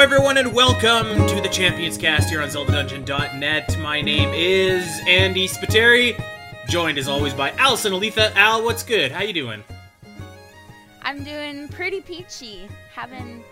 Hello everyone and welcome to the Champions' Cast here on ZeldaDungeon.net. My name is Andy Spiteri, joined as always by Alasyn Eletha. Al, what's good? How you doing? I'm doing pretty peachy. Having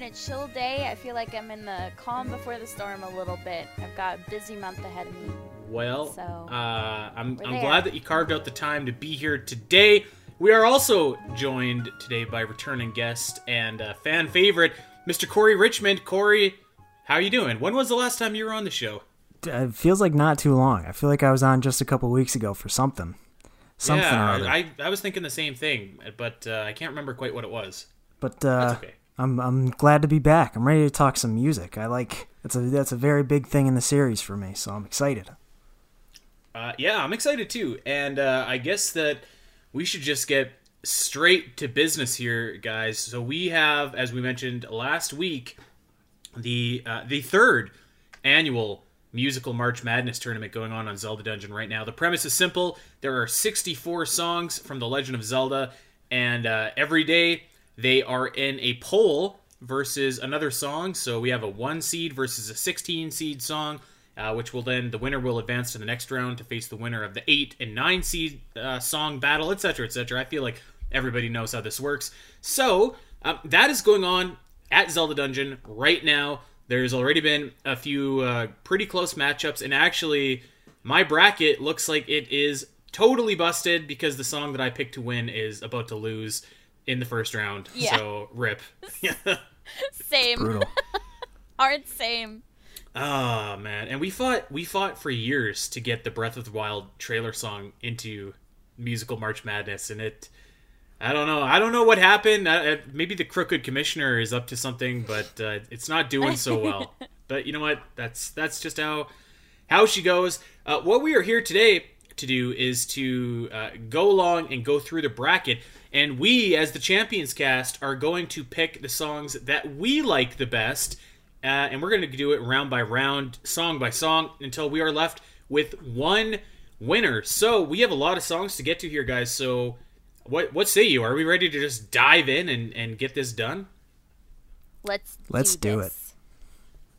a chill day. I feel like I'm in the calm before the storm a little bit. I've got a busy month ahead of me. Well, so, I'm glad that you carved out the time to be here today. We are also joined today by returning guest and fan favorite, Mr. Corey Richmond. Corey, how are you doing? When was the last time you were on the show? It feels like not too long. I feel like I was on just a couple weeks ago for something. Something or other. I was thinking the same thing, but I can't remember quite what it was. But that's okay. I'm glad to be back. I'm ready to talk some music. That's a very big thing in the series for me, so I'm excited. Yeah, I'm excited too. And I guess that we should just get straight to business here, guys. So we have, as we mentioned last week, the third annual Musical March Madness tournament going on Zelda Dungeon right now. The premise is simple. There are 64 songs from The Legend of Zelda, and every day they are in a poll versus another song. So we have a 1 seed versus a 16 seed song, which will then, the winner will advance to the next round to face the winner of the 8 and 9 seed song battle, etc., etc. I feel like everybody knows how this works. So that is going on at Zelda Dungeon right now. There's already been a few pretty close matchups, and actually my bracket looks like it is totally busted because the song that I picked to win is about to lose in the first round. Yeah. So rip. Same. Brutal. Aren't same. Oh man, and we fought for years to get the Breath of the Wild trailer song into Musical March Madness, and I don't know what happened. Maybe the crooked commissioner is up to something, but it's not doing so well. But you know what? That's just how she goes. What we are here today to do is to go along and go through the bracket, and we, as the Champions Cast, are going to pick the songs that we like the best. And we're going to do it round by round, song by song, until we are left with one winner. So we have a lot of songs to get to here, guys. So what say you? Are we ready to just dive in and get this done? Let's do it.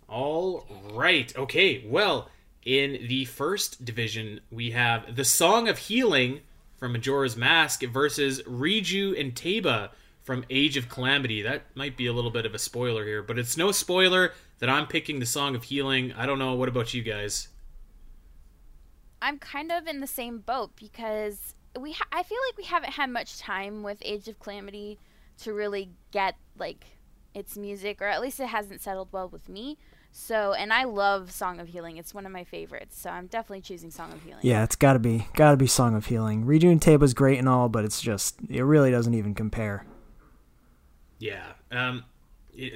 All right. Okay. Well, in the first division, we have the Song of Healing from Majora's Mask versus Riju and Taba from Age of Calamity. That might be a little bit of a spoiler here, but it's no spoiler that I'm picking the Song of Healing. I don't know. What about you guys? I'm kind of in the same boat because I feel like we haven't had much time with Age of Calamity to really get like its music, or at least it hasn't settled well with me. So, and I love Song of Healing. It's one of my favorites. So I'm definitely choosing Song of Healing. Yeah, it's gotta be Song of Healing. Riju and Taba's great and all, but it really doesn't even compare. Yeah,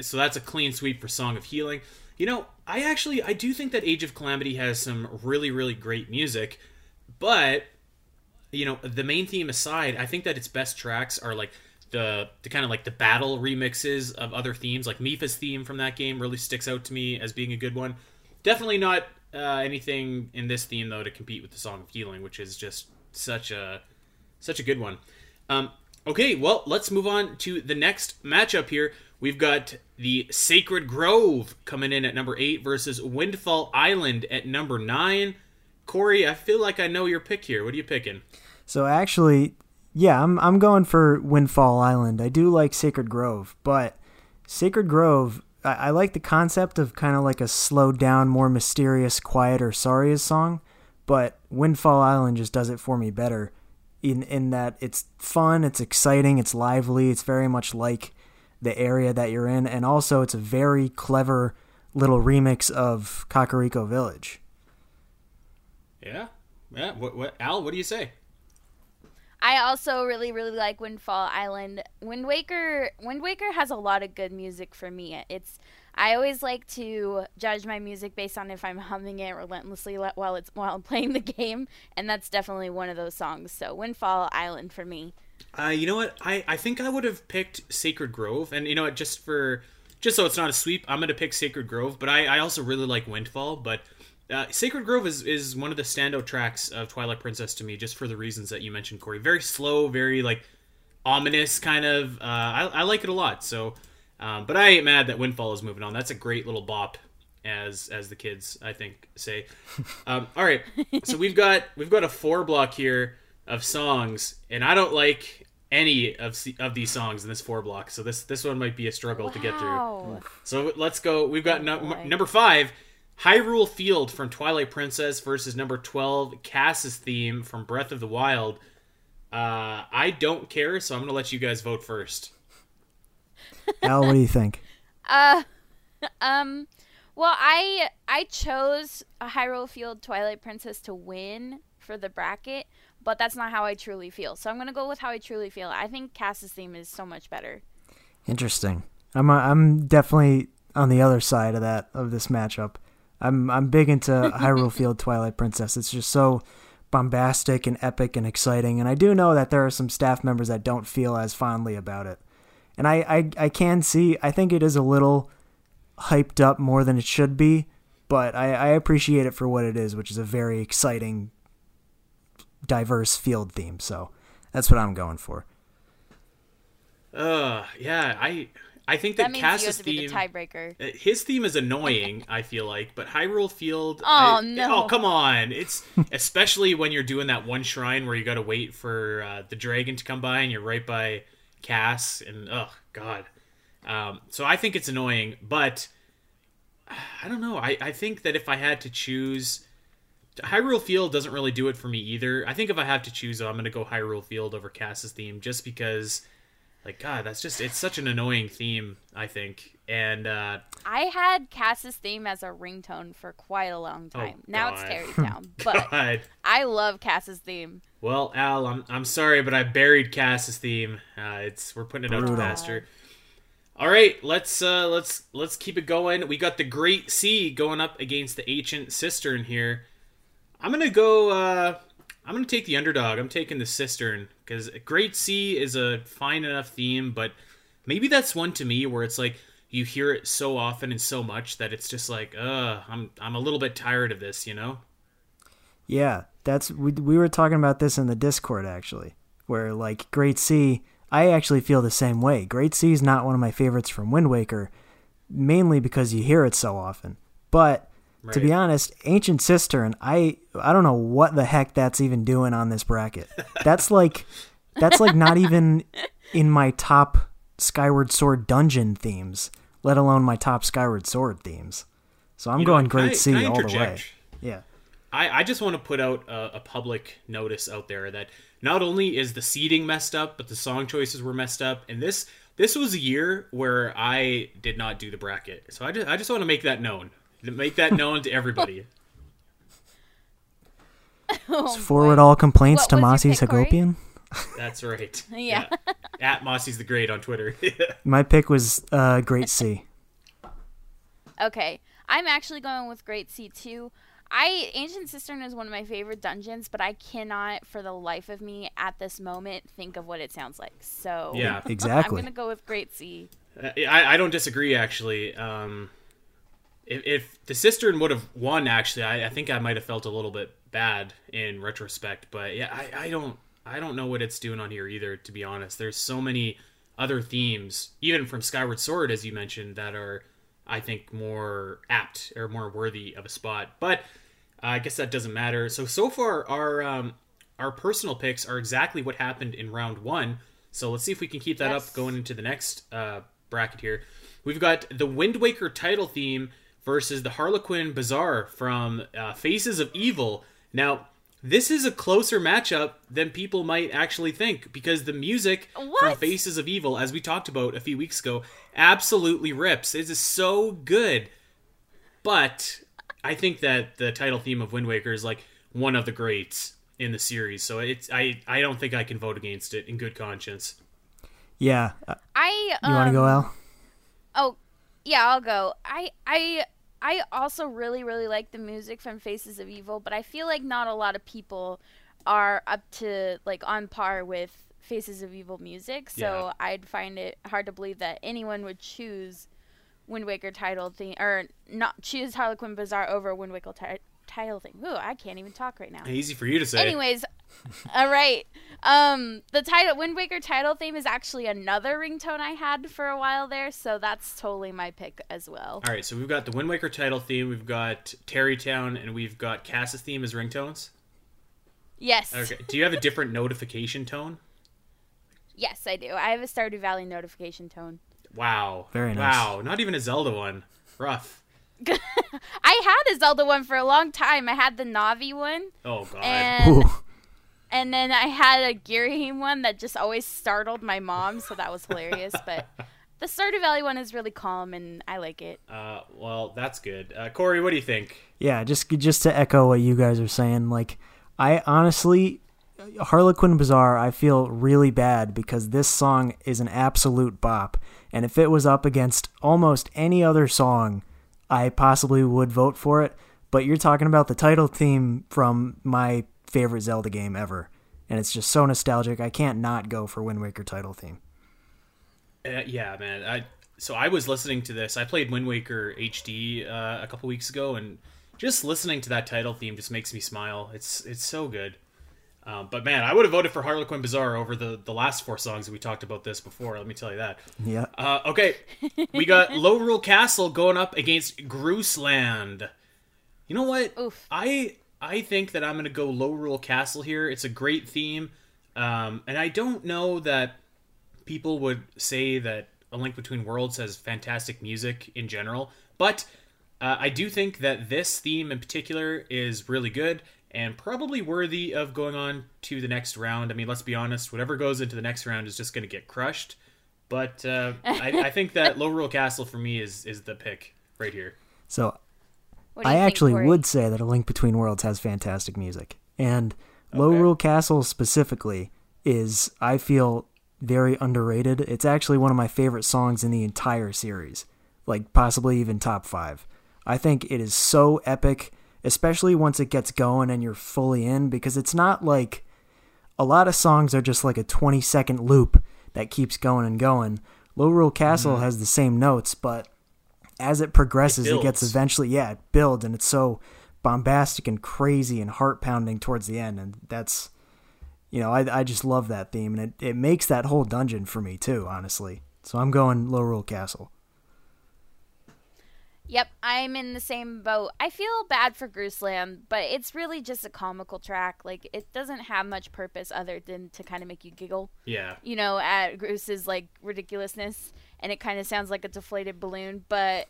so that's a clean sweep for Song of Healing. You know, I do think that Age of Calamity has some really, really great music, but, you know, the main theme aside, I think that its best tracks are, like, the kind of, like, the battle remixes of other themes. Like, Mipha's theme from that game really sticks out to me as being a good one. Definitely not anything in this theme, though, to compete with the Song of Healing, which is just such a good one. Okay, well, let's move on to the next matchup here. We've got the Sacred Grove coming in at number 8 versus Windfall Island at number 9. Corey, I feel like I know your pick here. What are you picking? So actually, yeah, I'm going for Windfall Island. I do like Sacred Grove, but Sacred Grove, I like the concept of kind of like a slowed down, more mysterious, quieter Saria song, but Windfall Island just does it for me better. In that it's fun, it's exciting, it's lively, it's very much like the area that you're in, and also it's a very clever little remix of Kakariko Village. Yeah. What Al? What do you say? I also really, really like Windfall Island. Wind Waker has a lot of good music for me. I always like to judge my music based on if I'm humming it relentlessly while I'm playing the game, and that's definitely one of those songs. So Windfall Island for me. You know what? I think I would have picked Sacred Grove, and you know what? Just so it's not a sweep, I'm going to pick Sacred Grove. But I also really like Windfall. But Sacred Grove is one of the standout tracks of Twilight Princess to me, just for the reasons that you mentioned, Corey. Very slow, very like ominous kind of. I like it a lot. So. But I ain't mad that Windfall is moving on. That's a great little bop, as the kids I think say. All right, so we've got a 4 block here of songs, and I don't like any of these songs in this 4 block. So this one might be a struggle to get through. So let's go. We've got number 5, Hyrule Field from Twilight Princess versus number 12, Cass's Theme from Breath of the Wild. I don't care, so I'm gonna let you guys vote first. Al, what do you think? Well, I chose a Hyrule Field Twilight Princess to win for the bracket, but that's not how I truly feel. So I'm going to go with how I truly feel. I think Cass's Theme is so much better. Interesting. I'm definitely on the other side of that, of this matchup. I'm big into Hyrule Field Twilight Princess. It's just so bombastic and epic and exciting. And I do know that there are some staff members that don't feel as fondly about it. And I can see, I think it is a little hyped up more than it should be, but I appreciate it for what it is, which is a very exciting, diverse field theme. So that's what I'm going for. Yeah, I think that Cass's theme, the tiebreaker. His theme is annoying, I feel like, but Hyrule Field. Oh come on! It's especially when you're doing that one shrine where you got to wait for the dragon to come by, and you're right by Cass, and oh god. So I think it's annoying, but I don't know. I think that if I had to choose, Hyrule Field doesn't really do it for me either. I think if I have to choose, I'm going to go Hyrule Field over Cass's Theme, just because, like, God, that's just, it's such an annoying theme, I think. And I had Cass's Theme as a ringtone for quite a long time. Oh, now it's carried down, but God. I love Cass's Theme. Well, Al, I'm sorry, but I buried Cass's Theme. We're putting it out to pasture. All right, let's keep it going. We got the Great Sea going up against the Ancient Cistern here. I'm gonna take the underdog. I'm taking the Cistern, because Great Sea is a fine enough theme, but maybe that's one to me where it's like you hear it so often and so much that it's just like, I'm a little bit tired of this, you know? Yeah, we were talking about this in the Discord actually, where like Great Sea. I actually feel the same way. Great Sea is not one of my favorites from Wind Waker, mainly because you hear it so often. But right. To be honest, Ancient Cistern, I don't know what the heck that's even doing on this bracket. That's like not even in my top Skyward Sword dungeon themes, let alone my top Skyward Sword themes. So I'm going Great Sea all the way. Yeah. I just want to put out a public notice out there that not only is the seeding messed up, but the song choices were messed up. And this was a year where I did not do the bracket. So I just want to make that known. Make that known to everybody. Oh, forward all complaints to Mossy Hagopian. That's right. Yeah. At Mossy's the Great on Twitter. My pick was Great Sea. Okay. I'm actually going with Great Sea too. Ancient Cistern is one of my favorite dungeons, but I cannot, for the life of me, at this moment, think of what it sounds like. So yeah, exactly. I'm going to go with Great Sea. I don't disagree, actually. If the Cistern would have won, actually, I think I might have felt a little bit bad in retrospect. But yeah, I don't know what it's doing on here either, to be honest. There's so many other themes, even from Skyward Sword, as you mentioned, that are, I think, more apt or more worthy of a spot. But I guess that doesn't matter. So far, our personal picks are exactly what happened in round one. So let's see if we can keep that up going into the next bracket here. We've got the Wind Waker title theme versus the Harlequin Bazaar from Faces of Evil. Now, this is a closer matchup than people might actually think, because the music from Faces of Evil, as we talked about a few weeks ago, absolutely rips. It is so good. But I think that the title theme of Wind Waker is like one of the greats in the series, so I don't think I can vote against it in good conscience. Yeah. You want to go, Al? Oh, yeah, I'll go. I also really, really like the music from Faces of Evil, but I feel like not a lot of people are up to, like, on par with Faces of Evil music, so yeah. I'd find it hard to believe that anyone would choose Wind Waker title theme, or not choose Harlequin Bazaar over Wind Waker title theme. Ooh, I can't even talk right now. Easy for you to say. Anyways, All right. The title, Wind Waker title theme, is actually another ringtone I had for a while there, so that's totally my pick as well. All right, so we've got the Wind Waker title theme, we've got Tarrytown, and we've got Cass's theme as ringtones? Yes. Okay. Do you have a different notification tone? Yes, I do. I have a Stardew Valley notification tone. Wow. Very nice. Wow, not even a Zelda one. Rough. I had a Zelda one for a long time. I had the Navi one. Oh, God. And then I had a Girahim one that just always startled my mom, so that was hilarious. But the Stardew Valley one is really calm, and I like it. Well, that's good. Corey, what do you think? Yeah, just to echo what you guys are saying, like, I honestly, Harlequin Bazaar, I feel really bad because this song is an absolute bop. And if it was up against almost any other song, I possibly would vote for it. But you're talking about the title theme from my favorite Zelda game ever, and it's just so nostalgic. I can't not go for Wind Waker title theme. Yeah, man. So I was listening to this. I played Wind Waker HD a couple weeks ago, and just listening to that title theme just makes me smile. It's so good. But man, I would have voted for Harlequin Bazaar over the last four songs that we talked about this before. Let me tell you that. Yeah. Okay, we got Low Rule Castle going up against Groose Land. You know what? Oof. I think that I'm going to go Low Rule Castle here. It's a great theme. And I don't know that people would say that A Link Between Worlds has fantastic music in general. But I do think that this theme in particular is really good and probably worthy of going on to the next round. I mean, let's be honest. Whatever goes into the next round is just going to get crushed. But I think that Low Rule Castle for me is the pick right here. So I actually would say that A Link Between Worlds has fantastic music. And Low Rule Castle specifically is, I feel, very underrated. It's actually one of my favorite songs in the entire series, like possibly even top 5. I think it is so epic, especially once it gets going and you're fully in, because it's not like a lot of songs are just like a 20-second loop that keeps going and going. Low Rule Castle has the same notes, but as it progresses, it gets eventually, it builds, and it's so bombastic and crazy and heart-pounding towards the end, and that's, I just love that theme, and it makes that whole dungeon for me, too, honestly. So I'm going Low Rule Castle. Yep, I'm in the same boat. I feel bad for Groose Land, but it's really just a comical track. Like, it doesn't have much purpose other than to kind of make you giggle. Yeah. At Groose's, ridiculousness. And it kind of sounds like a deflated balloon. But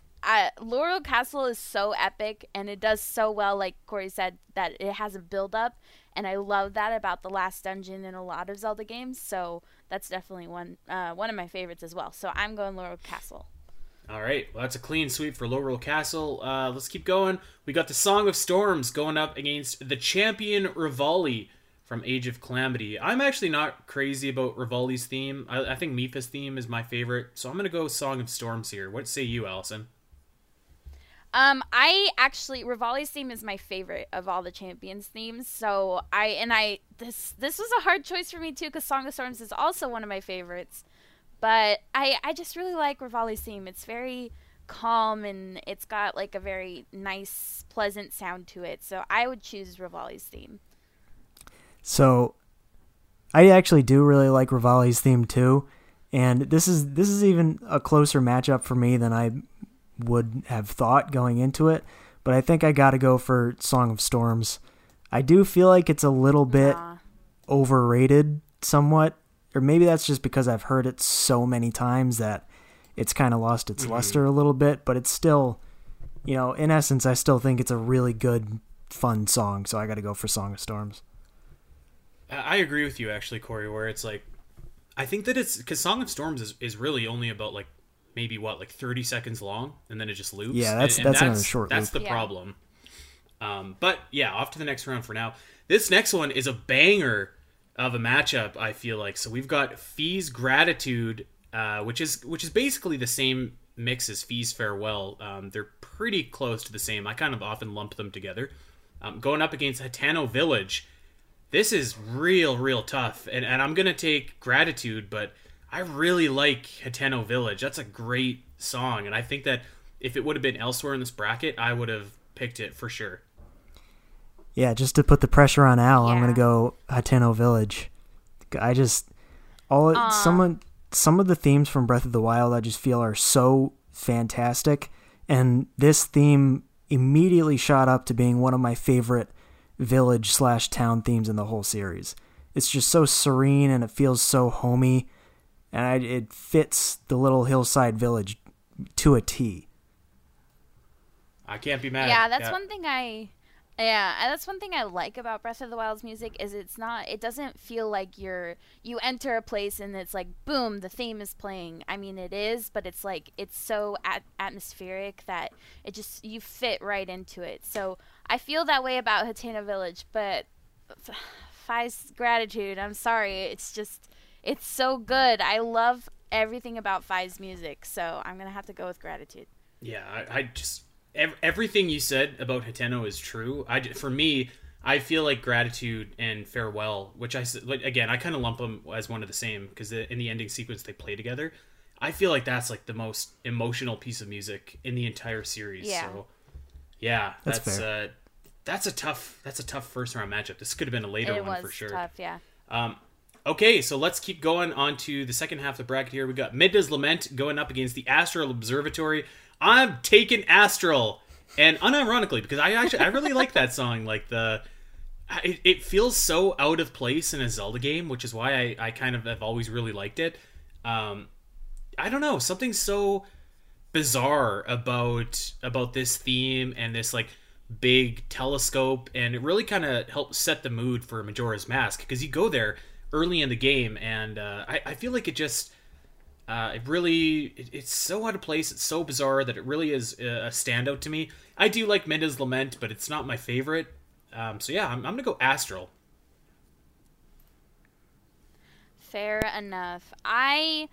Low Rule Castle is so epic, and it does so well, like Corey said, that it has a build-up. And I love that about the last dungeon in a lot of Zelda games. So that's definitely one of my favorites as well. So I'm going Low Rule Castle. All right. Well, that's a clean sweep for Low Rule Castle. Let's keep going. We got the Song of Storms going up against the champion Rivali from Age of Calamity. I'm actually not crazy about Rivali's theme. I think Mipha's theme is my favorite, so I'm going to go Song of Storms here. What say you, Alasyn? Rivali's theme is my favorite of all the Champions themes. So this was a hard choice for me too, because Song of Storms is also one of my favorites. But I just really like Rivali's theme. It's very calm, and it's got like a very nice, pleasant sound to it. So I would choose Rivali's theme. So I actually do really like Rivali's theme too, and this is even a closer matchup for me than I would have thought going into it, but I think I got to go for Song of Storms. I do feel like it's a little bit overrated somewhat, or maybe that's just because I've heard it so many times that it's kind of lost its luster a little bit, but it's still, in essence, I still think it's a really good, fun song, so I got to go for Song of Storms. I agree with you, actually, Corey, where it's like, I think that it's because Song of Storms is really only about maybe 30 seconds long, and then it just loops. Yeah, that's another short loop. That's the problem. But yeah, off to the next round for now. This next one is a banger of a matchup, I feel like. So we've got Fee's Gratitude, which is basically the same mix as Fee's Farewell. They're pretty close to the same. I kind of often lump them together. Going up against Hatano Village. This is real, real tough, and I'm going to take Gratitude, but I really like Hateno Village. That's a great song, and I think that if it would have been elsewhere in this bracket, I would have picked it for sure. Yeah, just to put the pressure on Al, yeah. I'm going to go Hateno Village. I just... Some of the themes from Breath of the Wild I just feel are so fantastic, and this theme immediately shot up to being one of my favorite village/town themes in the whole series. It's just so serene, and it feels so homey, and it fits the little hillside village to a T. I can't be mad. Yeah, that's one thing I like about Breath of the Wild's music is it doesn't feel like you enter a place and it's like, boom, the theme is playing. I mean, it is, but it's like, it's so atmospheric that it just, you fit right into it. So I feel that way about Hateno Village, but Fi's gratitude, I'm sorry. It's just, it's so good. I love everything about Fi's music. So I'm going to have to go with gratitude. Yeah, I just... Everything you said about Hateno is true. For me, I feel like Gratitude and Farewell, which I kind of lump them as one of the same because in the ending sequence they play together. I feel like that's like the most emotional piece of music in the entire series. Yeah. So, yeah, that's fair. That's a tough first round matchup. This could have been a later one for sure. It was tough, yeah. Okay, so let's keep going on to the second half of the bracket here. We got Midna's Lament going up against the Astral Observatory. I'm taking Astral, and unironically, because I really like that song. Like it feels so out of place in a Zelda game, which is why I kind of have always really liked it. I don't know, something so bizarre about this theme and this like big telescope, and it really kind of helped set the mood for Majora's Mask because you go there early in the game, and I feel like it just. It's so out of place. It's so bizarre that it really is a standout to me. I do like Midna's Lament, but it's not my favorite. I'm gonna go Astral. Fair enough. I'm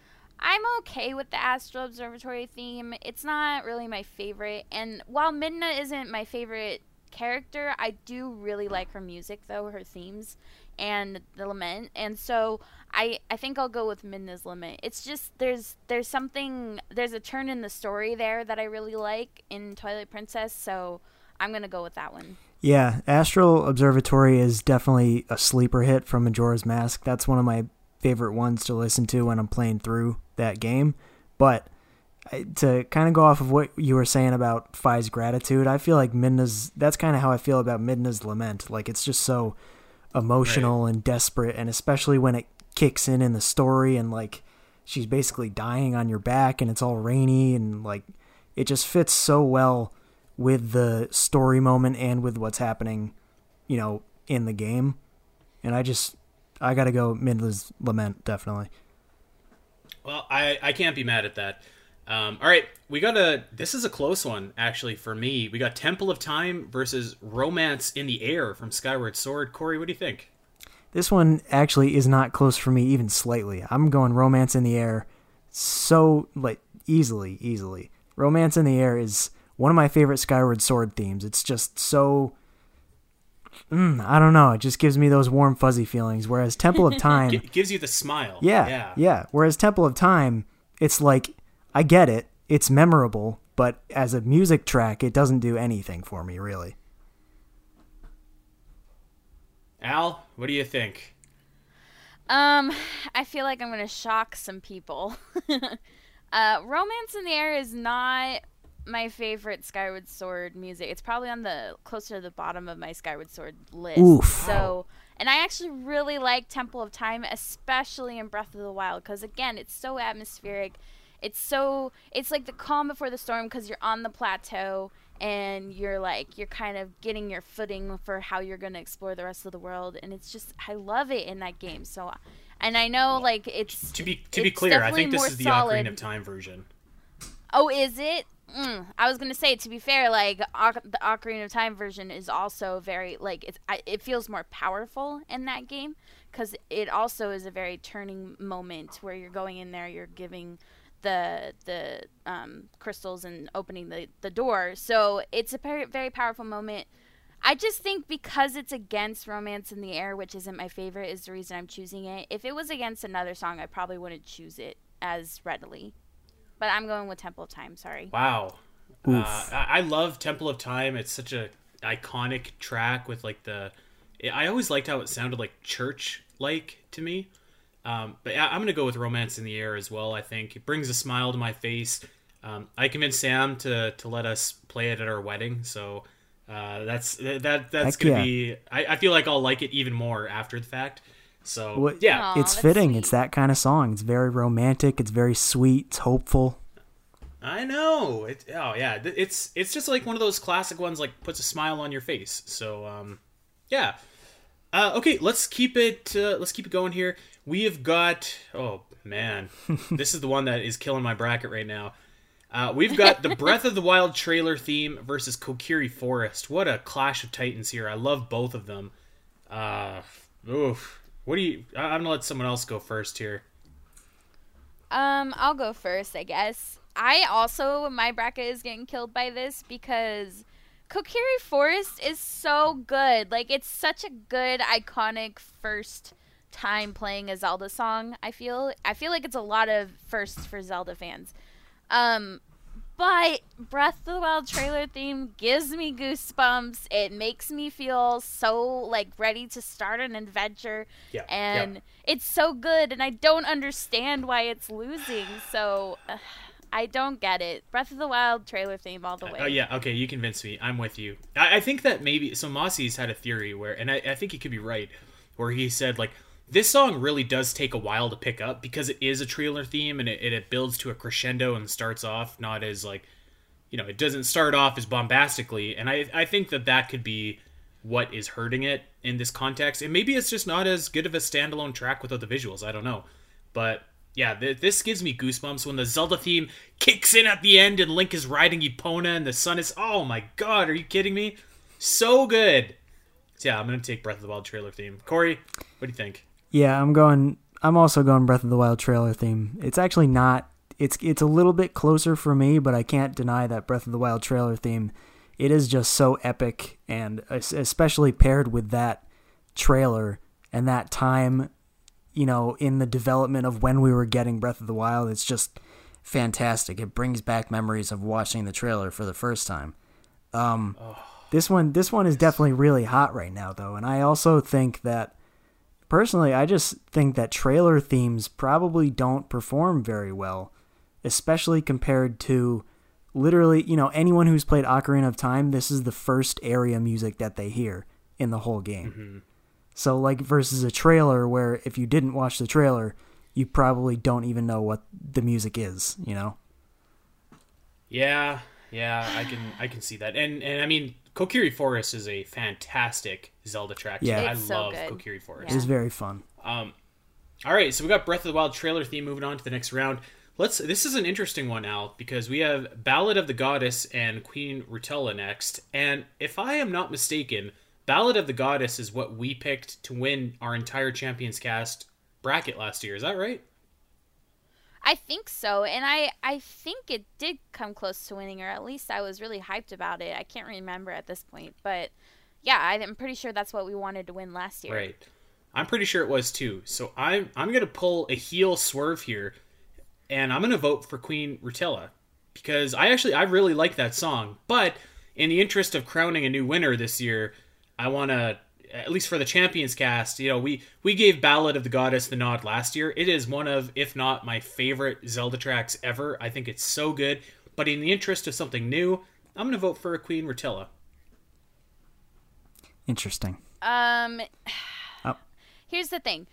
okay with the Astral Observatory theme. It's not really my favorite, and while Midna isn't my favorite character, I do really like her music though, her themes and the Lament, and so I think I'll go with Midna's Lament. It's just there's a turn in the story there that I really like in Twilight Princess, so I'm gonna go with that one. Yeah, Astral Observatory is definitely a sleeper hit from Majora's Mask. That's one of my favorite ones to listen to when I'm playing through that game. But to kind of go off of what you were saying about Fi's gratitude, I feel like that's kind of how I feel about Midna's Lament. Like, it's just so emotional right. And desperate, and especially when it kicks in the story, and like she's basically dying on your back and it's all rainy, and like it just fits so well with the story moment and with what's happening, you know, in the game. And I gotta go Midna's Lament, definitely. Well, I can't be mad at that. All right, this is a close one, actually, for me. We got Temple of Time versus Romance in the Air from Skyward Sword. Corey, what do you think? This one actually is not close for me even slightly. I'm going Romance in the Air so, like, easily. Romance in the Air is one of my favorite Skyward Sword themes. It's just so, I don't know, it just gives me those warm, fuzzy feelings, whereas Temple of Time... It gives you the smile. Yeah, whereas Temple of Time, it's like... I get it. It's memorable, but as a music track, it doesn't do anything for me, really. Al, what do you think? I feel like I'm going to shock some people. Romance in the Air is not my favorite Skyward Sword music. It's probably on the closer to the bottom of my Skyward Sword list. Oof. So, and I actually really like Temple of Time, especially in Breath of the Wild, because again, it's so atmospheric. It's like the calm before the storm, because you're on the plateau and you're kind of getting your footing for how you're going to explore the rest of the world. And it's just, I love it in that game. So, and I know like it's, to be clear, I think this is the solid. Ocarina of Time version. Oh, is it? I was going to say, to be fair, like the Ocarina of Time version is also very like it feels more powerful in that game, because it also is a very turning moment where you're going in there, you're giving the crystals and opening the door. So it's a very powerful moment. I just think because it's against Romance in the Air, which isn't my favorite, is the reason I'm choosing it. If it was against another song, I probably wouldn't choose it as readily. But I'm going with Temple of Time, sorry. Wow. I love Temple of Time. It's such a iconic track with like the, I always liked how it sounded like church like to me. But I'm gonna go with Romance in the Air as well. I think it brings a smile to my face. I convinced Sam to let us play it at our wedding, so that's heck gonna yeah. be. I feel like I'll like it even more after the fact. So well, yeah, it's fitting. Sweet. It's that kind of song. It's very romantic. It's very sweet. It's hopeful. I know. It's just like one of those classic ones, like puts a smile on your face. So yeah. Okay, let's keep it going here. We have got, oh man, this is the one that is killing my bracket right now. We've got the Breath of the Wild trailer theme versus Kokiri Forest. What a clash of titans here. I love both of them. Oof. I'm gonna let someone else go first here. I'll go first, I guess. My bracket is getting killed by this because Kokiri Forest is so good. Like, it's such a good, iconic first time playing a Zelda song, I feel. I feel like it's a lot of firsts for Zelda fans. But Breath of the Wild trailer theme gives me goosebumps. It makes me feel so, like, ready to start an adventure. Yeah. And it's so good, and I don't understand why it's losing, so... I don't get it. Breath of the Wild trailer theme all the way. Oh, yeah. Okay, you convinced me. I'm with you. I think that maybe... So Mossy's had a theory where... And I think he could be right. Where he said, like, this song really does take a while to pick up because it is a trailer theme and it builds to a crescendo and starts off not as, like... You know, it doesn't start off as bombastically. And I think that could be what is hurting it in this context. And maybe it's just not as good of a standalone track without the visuals. I don't know. But... Yeah, this gives me goosebumps when the Zelda theme kicks in at the end and Link is riding Epona and the sun is... Oh my god, are you kidding me? So good. So yeah, I'm going to take Breath of the Wild trailer theme. Corey, what do you think? Yeah, I'm also going Breath of the Wild trailer theme. It's actually not... It's a little bit closer for me, but I can't deny that Breath of the Wild trailer theme. It is just so epic, and especially paired with that trailer and that time... You know, in the development of when we were getting Breath of the Wild, it's just fantastic. It brings back memories of watching the trailer for the first time. This one is definitely really hot right now, though. And I also think that, personally, I just think that trailer themes probably don't perform very well, especially compared to literally, you know, anyone who's played Ocarina of Time, this is the first area music that they hear in the whole game. Mm-hmm. So, like, versus a trailer where if you didn't watch the trailer, you probably don't even know what the music is, you know? Yeah, I can see that. And I mean, Kokiri Forest is a fantastic Zelda track. Yeah, I love Kokiri Forest. Yeah. It is very fun. All right, so we got Breath of the Wild trailer theme moving on to the next round. This is an interesting one, Al, because we have Ballad of the Goddess and Queen Rutella next. And if I am not mistaken... Ballad of the Goddess is what we picked to win our entire Champions Cast bracket last year. Is that right? I think so. And I think it did come close to winning, or at least I was really hyped about it. I can't remember at this point. But yeah, I'm pretty sure that's what we wanted to win last year. Right. I'm pretty sure it was too. So I'm going to pull a heel swerve here, and I'm going to vote for Queen Rutella because I really like that song. But in the interest of crowning a new winner this year... I want to, at least for the Champions Cast, you know, we gave Ballad of the Goddess the nod last year. It is one of, if not my favorite Zelda tracks ever. I think it's so good. But in the interest of something new, I'm going to vote for Queen Rutella. Interesting. Here's the thing.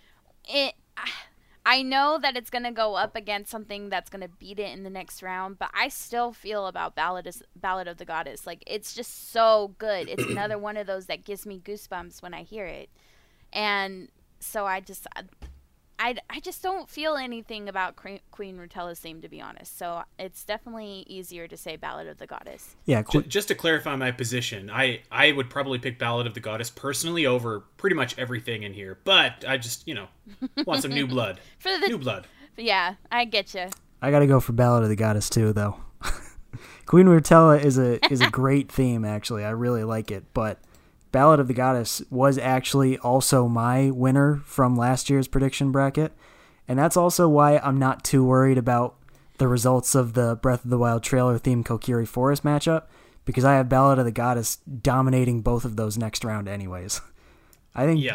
I know that it's going to go up against something that's going to beat it in the next round, but I still feel about Ballad of the Goddess. Like, it's just so good. It's another one of those that gives me goosebumps when I hear it. And so I just don't feel anything about Queen Rutella's theme, to be honest. So it's definitely easier to say Ballad of the Goddess. Yeah, just to clarify my position, I would probably pick Ballad of the Goddess personally over pretty much everything in here. But I just, you know, want some new blood. New blood. Yeah, I get you. I got to go for Ballad of the Goddess too, though. Queen Rutella is a great theme, actually. I really like it, but... Ballad of the Goddess was actually also my winner from last year's prediction bracket. And that's also why I'm not too worried about the results of the Breath of the Wild trailer theme Kokiri Forest matchup, because I have Ballad of the Goddess dominating both of those next round anyways. I think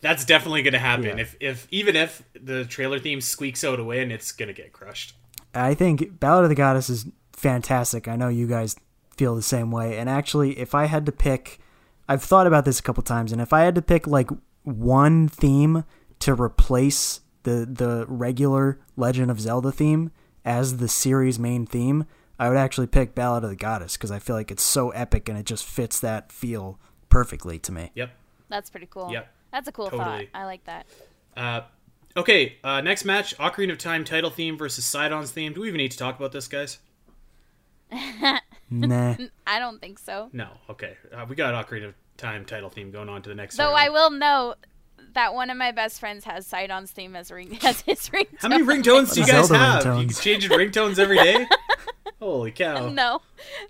that's definitely going to happen. Yeah. Even if the trailer theme squeaks out a win, it's going to get crushed. I think Ballad of the Goddess is fantastic. I know you guys feel the same way. And actually, if I had to pick, I've thought about this a couple times, and if I had to pick like one theme to replace the regular Legend of Zelda theme as the series main theme, I would actually pick Ballad of the Goddess, because I feel like it's so epic and it just fits that feel perfectly to me. Yep. That's pretty cool. Yep. That's a cool thought. I like that. Okay, next match, Ocarina of Time title theme versus Sidon's theme. Do we even need to talk about this, guys? Nah. I don't think so. No, okay. We got Ocarina of Time title theme going on to the next. Though I will note that one of my best friends has Sidon's theme as his ringtone. How many ringtones do you guys have? You changing ringtones every day? Holy cow. No.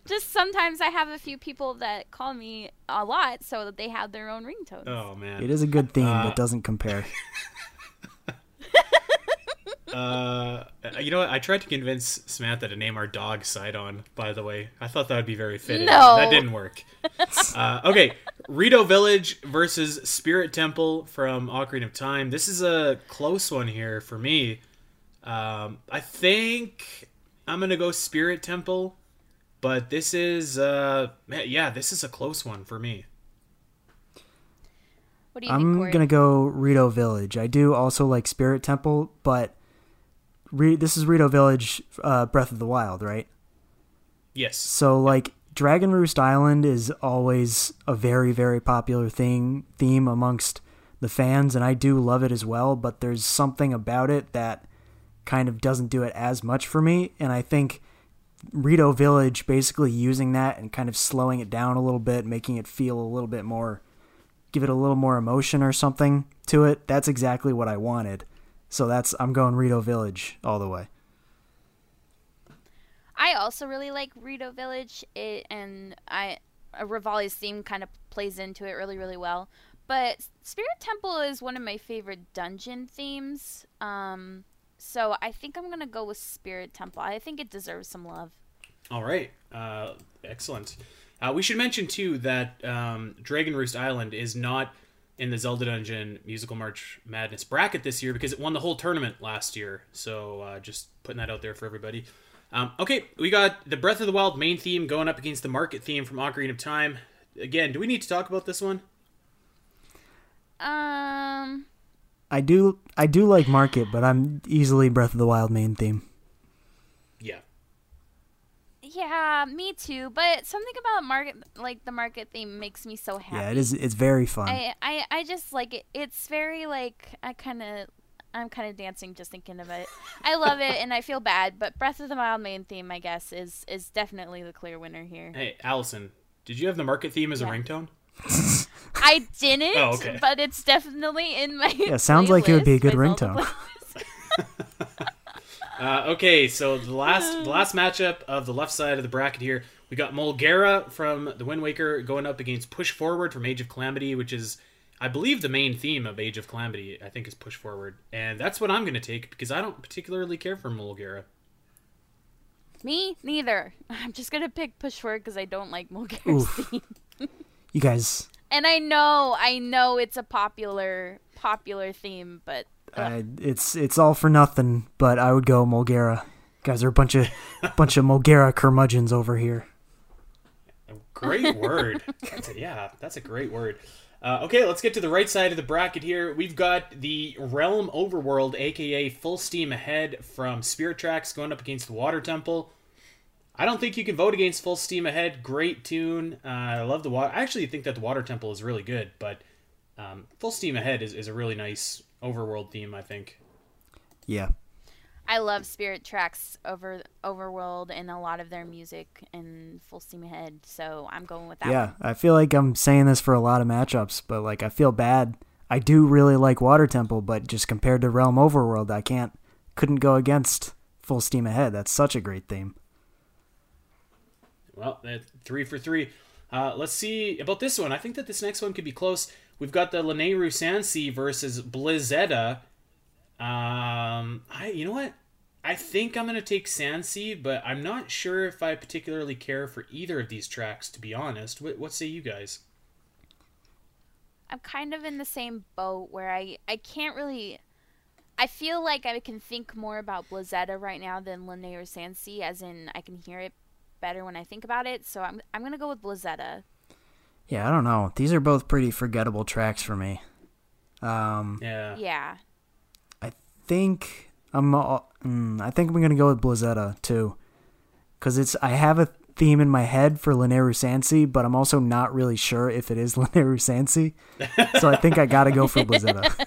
Just sometimes I have a few people that call me a lot so that they have their own ringtones. Oh, man. It is a good theme, but doesn't compare. You know what? I tried to convince Samantha to name our dog Sidon, by the way. I thought that would be very fitting. No. That didn't work. Okay. Rito Village versus Spirit Temple from Ocarina of Time. This is a close one here for me. I think I'm going to go Spirit Temple, but this is, this is a close one for me. What do you think, Corey? I'm going to go Rito Village. I do also like Spirit Temple, but this is Rito Village, Breath of the Wild, right? Yes. So, like, Dragon Roost Island is always a very, very popular theme amongst the fans, and I do love it as well, but there's something about it that kind of doesn't do it as much for me, and I think Rito Village basically using that and kind of slowing it down a little bit, making it feel a little bit more, give it a little more emotion or something to it, that's exactly what I wanted. So I'm going Rito Village all the way. I also really like Rito Village, Revali's theme kind of plays into it really, really well, but Spirit Temple is one of my favorite dungeon themes, so I think I'm going to go with Spirit Temple. I think it deserves some love. All right. Excellent. We should mention, too, that Dragon Roost Island is not in the Zelda Dungeon Musical March Madness bracket this year because it won the whole tournament last year. So just putting that out there for everybody. Okay, we got the Breath of the Wild main theme going up against the market theme from Ocarina of Time. Again, do we need to talk about this one? I do like Market, but I'm easily Breath of the Wild main theme. Yeah. Yeah, me too. But something about Market, like the Market theme, makes me so happy. Yeah, it is. It's very fun. I just like it. It's very like I'm kind of dancing just thinking of it. I love it, and I feel bad. But Breath of the Wild main theme, I guess, is definitely the clear winner here. Hey, Alasyn, did you have the Market theme as a ringtone? I didn't, oh, okay. But it's definitely in my playlist. Yeah, sounds like it would be a good ringtone. Okay, so the last matchup of the left side of the bracket here, we got Molgera from the Wind Waker going up against Push Forward from Age of Calamity, which is, I believe, the main theme of Age of Calamity, I think, is Push Forward. And that's what I'm going to take because I don't particularly care for Molgera. Me neither. I'm just going to pick Push Forward because I don't like Molgera's theme. You guys. And I know it's a popular theme, but it's all for nothing. But I would go Molgera. You guys are a bunch of Molgera curmudgeons over here. Great word. That's a great word. Okay, let's get to the right side of the bracket here. We've got the Realm Overworld, aka Full Steam Ahead, from Spirit Tracks going up against the Water Temple. I don't think you can vote against Full Steam Ahead. Great tune. I love the water. I actually think that the Water Temple is really good, but Full Steam Ahead is a really nice overworld theme, I think. Yeah. I love Spirit Tracks overworld and a lot of their music and Full Steam Ahead, so I'm going with that one. Yeah, I feel like I'm saying this for a lot of matchups, but like I feel bad. I do really like Water Temple, but just compared to Realm Overworld, I couldn't go against Full Steam Ahead. That's such a great theme. Well, 3 for 3. Let's see about this one. I think that this next one could be close. We've got the Lanayru Sansi versus Blizzetta. You know what? I think I'm going to take Sansi, but I'm not sure if I particularly care for either of these tracks, to be honest. What say you guys? I'm kind of in the same boat where I can't really... I feel like I can think more about Blizzetta right now than Linnae or Sansi, as in I can hear it better when I think about it, so I'm going to go with Blizzetta. Yeah, I don't know. These are both pretty forgettable tracks for me. Yeah. I think I'm going to go with Blizzetta, too. Because I have a theme in my head for Linnae Sansi, but I'm also not really sure if it is Linnae Sansi. So I think I got to go for Blizzetta.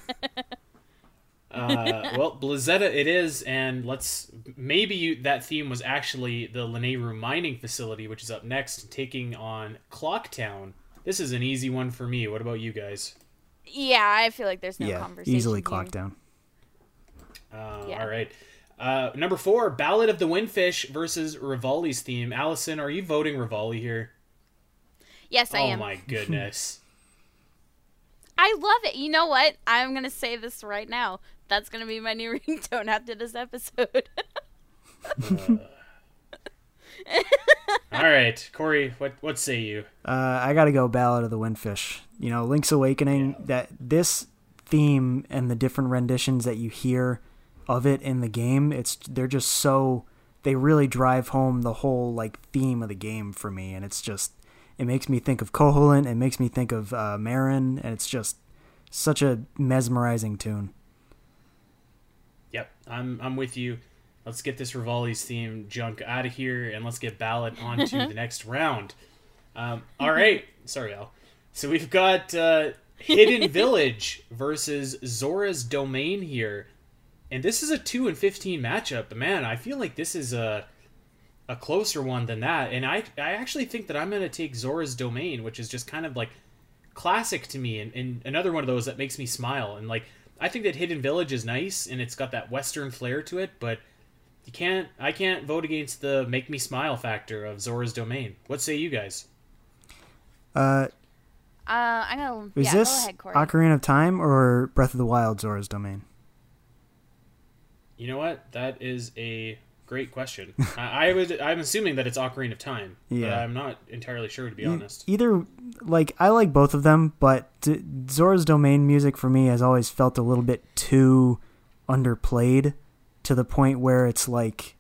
Well, Blizzetta it is, and that theme was actually the Linnaeru mining facility, which is up next, taking on Clocktown. This is an easy one for me. What about you guys? Yeah, I feel like there's no conversation. Easily Clocktown. All right. Number 4, Ballad of the Windfish versus Rivali's theme. Alasyn, are you voting Rivali here? Yes, I am. Oh my goodness. I love it. You know what? I'm going to say this right now. That's going to be my new ringtone after this episode. All right, Corey, what say you? I got to go Ballad of the Windfish. You know, Link's Awakening, that this theme and the different renditions that you hear of it in the game, they're just so, they really drive home the whole like theme of the game for me, and it's just, it makes me think of Koholint, it makes me think of Marin, and it's just such a mesmerizing tune. Yep, I'm with you. Let's get this Rivali's theme junk out of here, and let's get Ballad onto the next round. All right, sorry Al. So we've got Hidden Village versus Zora's Domain here. And this is a 2-15 matchup, but man, I feel like this is a closer one than that. And I actually think that I'm going to take Zora's Domain, which is just kind of like classic to me, and another one of those that makes me smile. And like, I think that Hidden Village is nice, and it's got that Western flair to it, but I can't vote against the make me smile factor of Zora's Domain. What say you guys? Is this go ahead, Corey. Ocarina of Time or Breath of the Wild, Zora's Domain? You know what? That is a great question. I'm assuming that it's Ocarina of Time. Yeah. But I'm not entirely sure, to be honest. Either, like, I like both of them, but Zora's Domain music for me has always felt a little bit too underplayed, to the point where it's like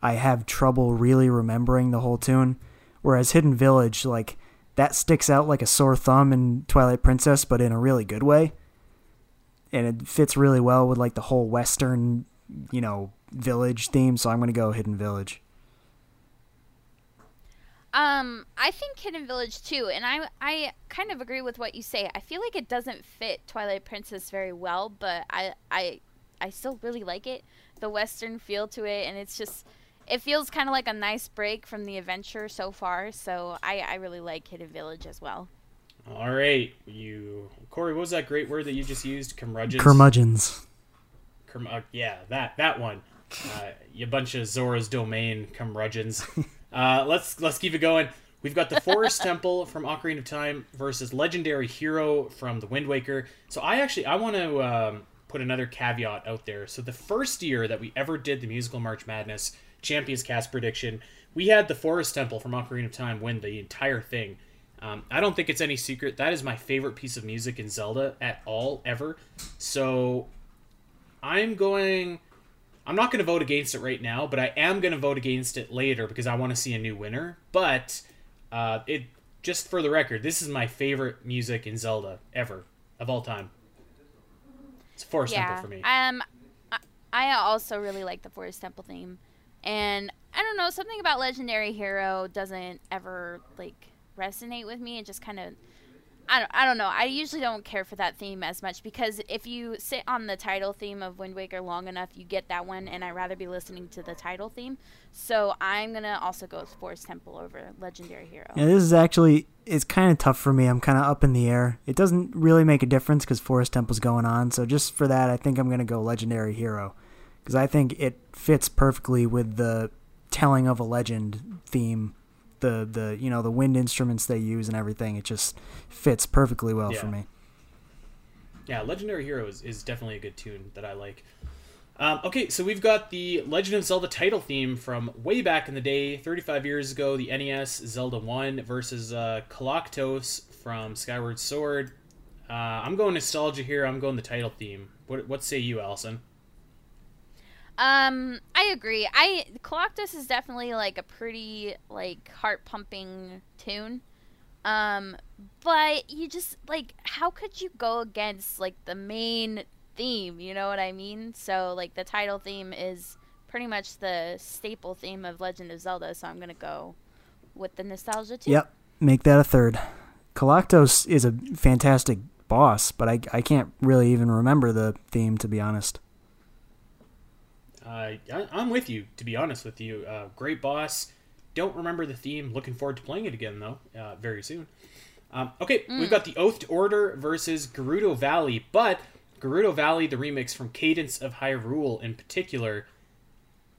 I have trouble really remembering the whole tune. Whereas Hidden Village, like, that sticks out like a sore thumb in Twilight Princess, but in a really good way. And it fits really well with, like, the whole Western... you know, village theme, so I'm going to go Hidden Village. I think Hidden Village too, and I kind of agree with what you say. I feel like it doesn't fit Twilight Princess very well, but I still really like it. The Western feel to it, and it's just, it feels kind of like a nice break from the adventure so far, so I really like Hidden Village as well. All right, Corey, what was that great word that you just used? Curmudgeons? Curmudgeons. Yeah, that one. You bunch of Zora's Domain curmudgeons. Let's keep it going. We've got the Forest Temple from Ocarina of Time versus Legendary Hero from The Wind Waker. So I want to put another caveat out there. So the first year that we ever did the Musical March Madness Champions Cast prediction, we had the Forest Temple from Ocarina of Time win the entire thing. I don't think it's any secret. That is my favorite piece of music in Zelda at all, ever. So... I'm not going to vote against it right now, but I am going to vote against it later because I want to see a new winner. But just for the record, this is my favorite music in Zelda ever, of all time. It's Forest Temple for me. I also really like the Forest Temple theme. And I don't know, something about Legendary Hero doesn't ever like resonate with me. It just kind of... I don't know. I usually don't care for that theme as much because if you sit on the title theme of Wind Waker long enough, you get that one, and I'd rather be listening to the title theme. So I'm going to also go with Forest Temple over Legendary Hero. Yeah, this is actually, it's kind of tough for me. I'm kind of up in the air. It doesn't really make a difference because Forest Temple's going on. So just for that, I think I'm going to go Legendary Hero because I think it fits perfectly with the telling of a legend theme. The you know, the wind instruments they use and everything, it just fits perfectly well for me. Yeah, Legendary Hero is definitely a good tune that I like. Okay, so we've got the Legend of Zelda title theme from way back in the day, 35 years ago, the NES Zelda 1 versus Galactos from Skyward Sword. I'm going nostalgia here. I'm going the title theme. What say you, Alasyn? I agree. Galactos is definitely like a pretty like heart pumping tune. But you just like, how could you go against like the main theme, you know what I mean? So like the title theme is pretty much the staple theme of Legend of Zelda, so I'm gonna go with the nostalgia too. Yep, make that a third. Galactos is a fantastic boss, but I can't really even remember the theme, to be honest. I'm with you, to be honest with you. Great boss. Don't remember the theme. Looking forward to playing it again though, very soon. We've got the Oath to Order versus Gerudo Valley, but Gerudo Valley, the remix from Cadence of Hyrule in particular.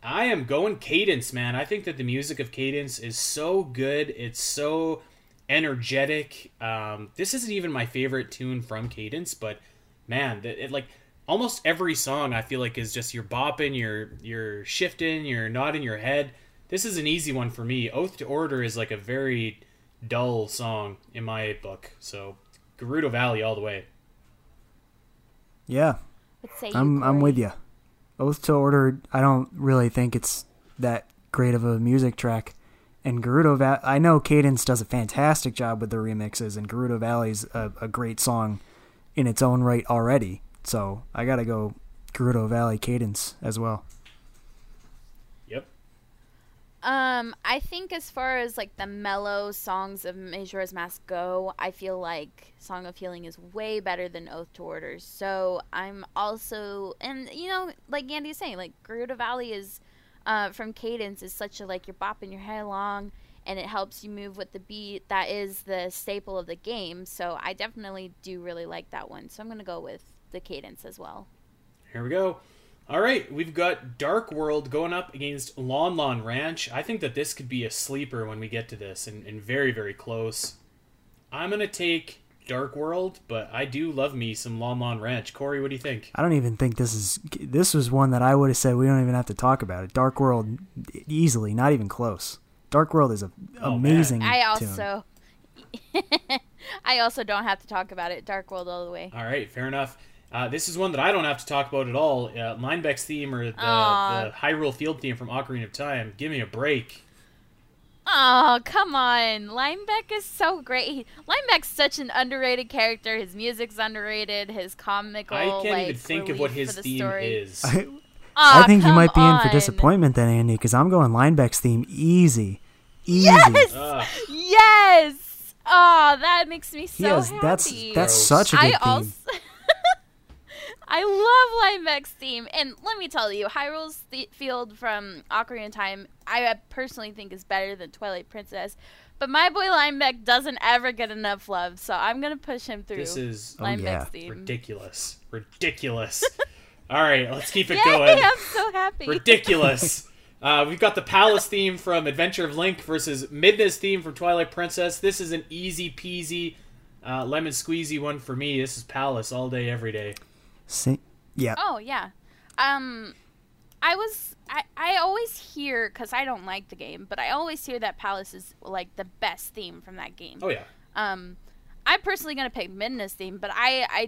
I am going Cadence, man. I think that the music of Cadence is so good. It's so energetic. This isn't even my favorite tune from Cadence, but man, it like almost every song I feel like is just you're bopping, you're shifting, you're nodding your head. This is an easy one for me. Oath to Order is like a very dull song in my book. So Gerudo Valley all the way. Yeah, I'm with you. Oath to Order, I don't really think it's that great of a music track. And Gerudo Valley, I know Cadence does a fantastic job with the remixes, and Gerudo Valley's a great song in its own right already. So I got to go Gerudo Valley Cadence as well. Yep. I think as far as like the mellow songs of Majora's Mask go, I feel like Song of Healing is way better than Oath to Order. So I'm also, and you know, like Andy's saying, like Gerudo Valley is from Cadence is such a like you're bopping your head along and it helps you move with the beat. That is the staple of the game. So I definitely do really like that one. So I'm going to go with the Cadence as well. Here we go. All right, we've got Dark World going up against Lon Lon Ranch. I think that this could be a sleeper when we get to this, and very, very close. I'm going to take Dark World, but I do love me some Lon Lon Ranch. Corey, what do you think? I don't even think this was one that I would have said we don't even have to talk about it. Dark World, easily, not even close. Dark World is amazing. Man. I also don't have to talk about it. Dark World all the way. All right, fair enough. This is one that I don't have to talk about at all. Linebeck's theme or the Hyrule Field theme from Ocarina of Time. Give me a break. Oh, come on. Linebeck is so great. Linebeck's such an underrated character. His music's underrated. His comical, I can't even think of what his theme is. I think you might be in for disappointment then, Andy, because I'm going Linebeck's theme easy. Yes! Yes! Oh, that makes me so happy. That's such a good theme. I love Linebeck's theme, and let me tell you, Hyrule's Field from Ocarina of Time, I personally think is better than Twilight Princess, but my boy Linebeck doesn't ever get enough love, so I'm going to push him through. This is Linebeck's theme. Ridiculous. All right, let's keep it going. I'm so happy. Ridiculous. We've got the Palace theme from Adventure of Link versus Midna's theme from Twilight Princess. This is an easy-peasy, lemon squeezy one for me. This is Palace all day, every day. See? Yeah. Oh yeah. I always hear, because I don't like the game, but I always hear that Palace is like the best theme from that game. Oh yeah. I'm personally gonna pick Midna's theme, but I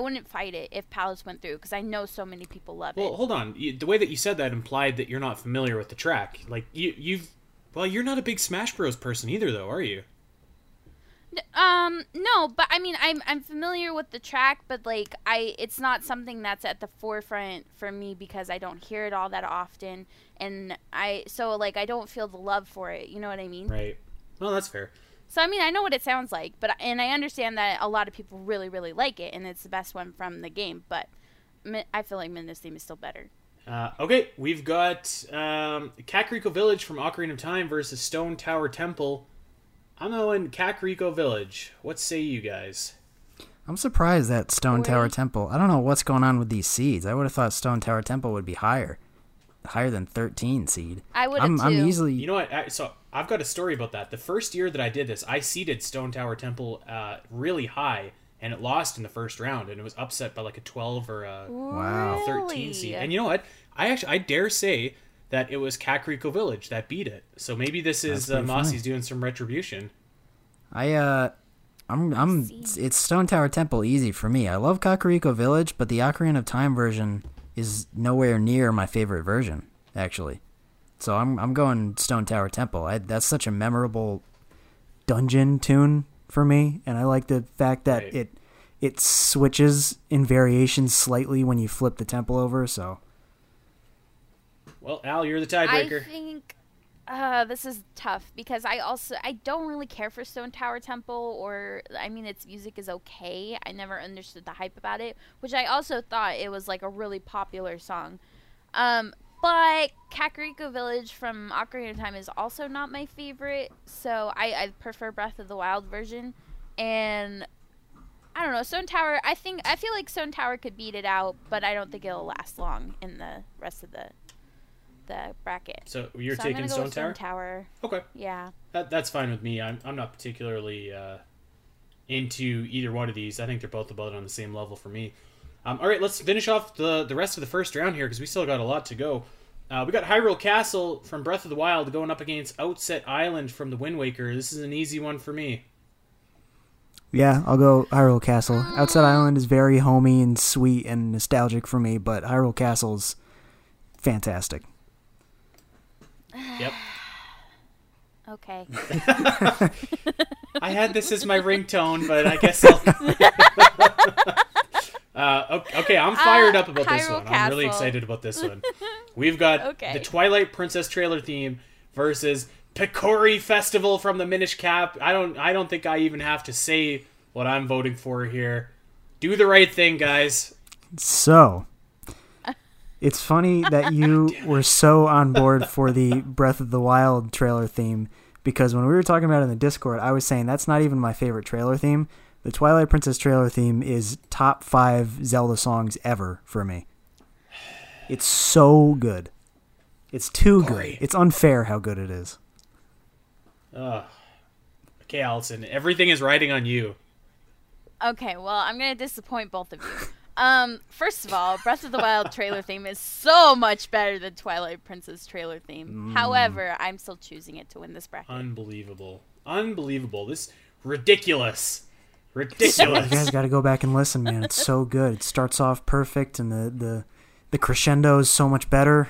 wouldn't fight it if Palace went through, because I know so many people love it. Well, hold on. The way that you said that implied that you're not familiar with the track. Like you're not a big Smash Bros. Person either, though, are you? No, but I mean, I'm familiar with the track, but like it's not something that's at the forefront for me because I don't hear it all that often, and I don't feel the love for it. You know what I mean? Right. Well, that's fair. So I mean, I know what it sounds like, and I understand that a lot of people really, really like it, and it's the best one from the game. But I feel like Midna's theme is still better. Okay, we've got Kakariko Village from Ocarina of Time versus Stone Tower Temple. I'm going Kakariko Village. What say you guys? I'm surprised that Stone Tower Temple. I don't know what's going on with these seeds. I would have thought Stone Tower Temple would be higher than 13 seed. I would have too. I'm easily. You know what? So I've got a story about that. The first year that I did this, I seeded Stone Tower Temple really high, and it lost in the first round, and it was upset by like a 12 or a 13 seed. And you know what? I dare say that it was Kakariko Village that beat it. So maybe this is Mossy's doing some retribution. It's Stone Tower Temple easy for me. I love Kakariko Village, but the Ocarina of Time version is nowhere near my favorite version, actually. So I'm going Stone Tower Temple. That's such a memorable dungeon tune for me, and I like the fact that it switches in variations slightly when you flip the temple over. So, well, Al, you're the tiebreaker. I think this is tough because I don't really care for Stone Tower Temple, or I mean, its music is okay. I never understood the hype about it, which I also thought it was like a really popular song. But Kakariko Village from Ocarina of Time is also not my favorite, so I prefer Breath of the Wild version. And I don't know, Stone Tower, I feel like Stone Tower could beat it out, but I don't think it'll last long in the rest of the bracket. So you're taking Stone Tower? Okay. Yeah. That's fine with me. I'm not particularly into either one of these. I think they're both about on the same level for me. All right, let's finish off the rest of the first round here because we still got a lot to go. We got Hyrule Castle from Breath of the Wild going up against Outset Island from the Wind Waker. This is an easy one for me. Yeah, I'll go Hyrule Castle. Outset Island is very homey and sweet and nostalgic for me, but Hyrule Castle's fantastic. Yep. Okay. I had this as my ringtone, but I guess I'll... Okay, I'm fired up about this one. Castle. I'm really excited about this one. We've got the Twilight Princess trailer theme versus Picori Festival from the Minish Cap. I don't think I even have to say what I'm voting for here. Do the right thing, guys. So, it's funny that you were so on board for the Breath of the Wild trailer theme, because when we were talking about it in the Discord, I was saying that's not even my favorite trailer theme. The Twilight Princess trailer theme is top 5 Zelda songs ever for me. It's so good. It's too good. It's unfair how good it is. Okay, Allison, everything is riding on you. Okay, well, I'm going to disappoint both of you. First of all, Breath of the Wild trailer theme is so much better than Twilight Princess trailer theme. However, I'm still choosing it to win this bracket. Unbelievable. This ridiculous. You guys got to go back and listen, man. It's so good. It starts off perfect, and the crescendo is so much better.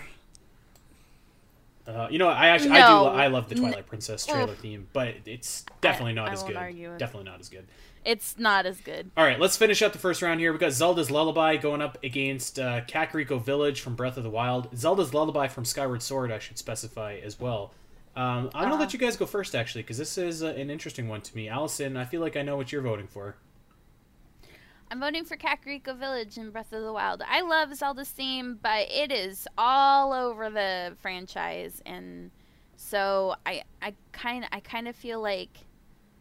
You know, I love the Twilight Princess trailer theme, but it's definitely not as good. Definitely not as good. It's not as good. All right, let's finish up the first round here. We got Zelda's Lullaby going up against Kakariko Village from Breath of the Wild. Zelda's Lullaby from Skyward Sword, I should specify as well. I'm going to let you guys go first, actually, because this is an interesting one to me. Alasyn, I feel like I know what you're voting for. I'm voting for Kakariko Village in Breath of the Wild. I love Zelda's theme, but it is all over the franchise, and so I kind of feel like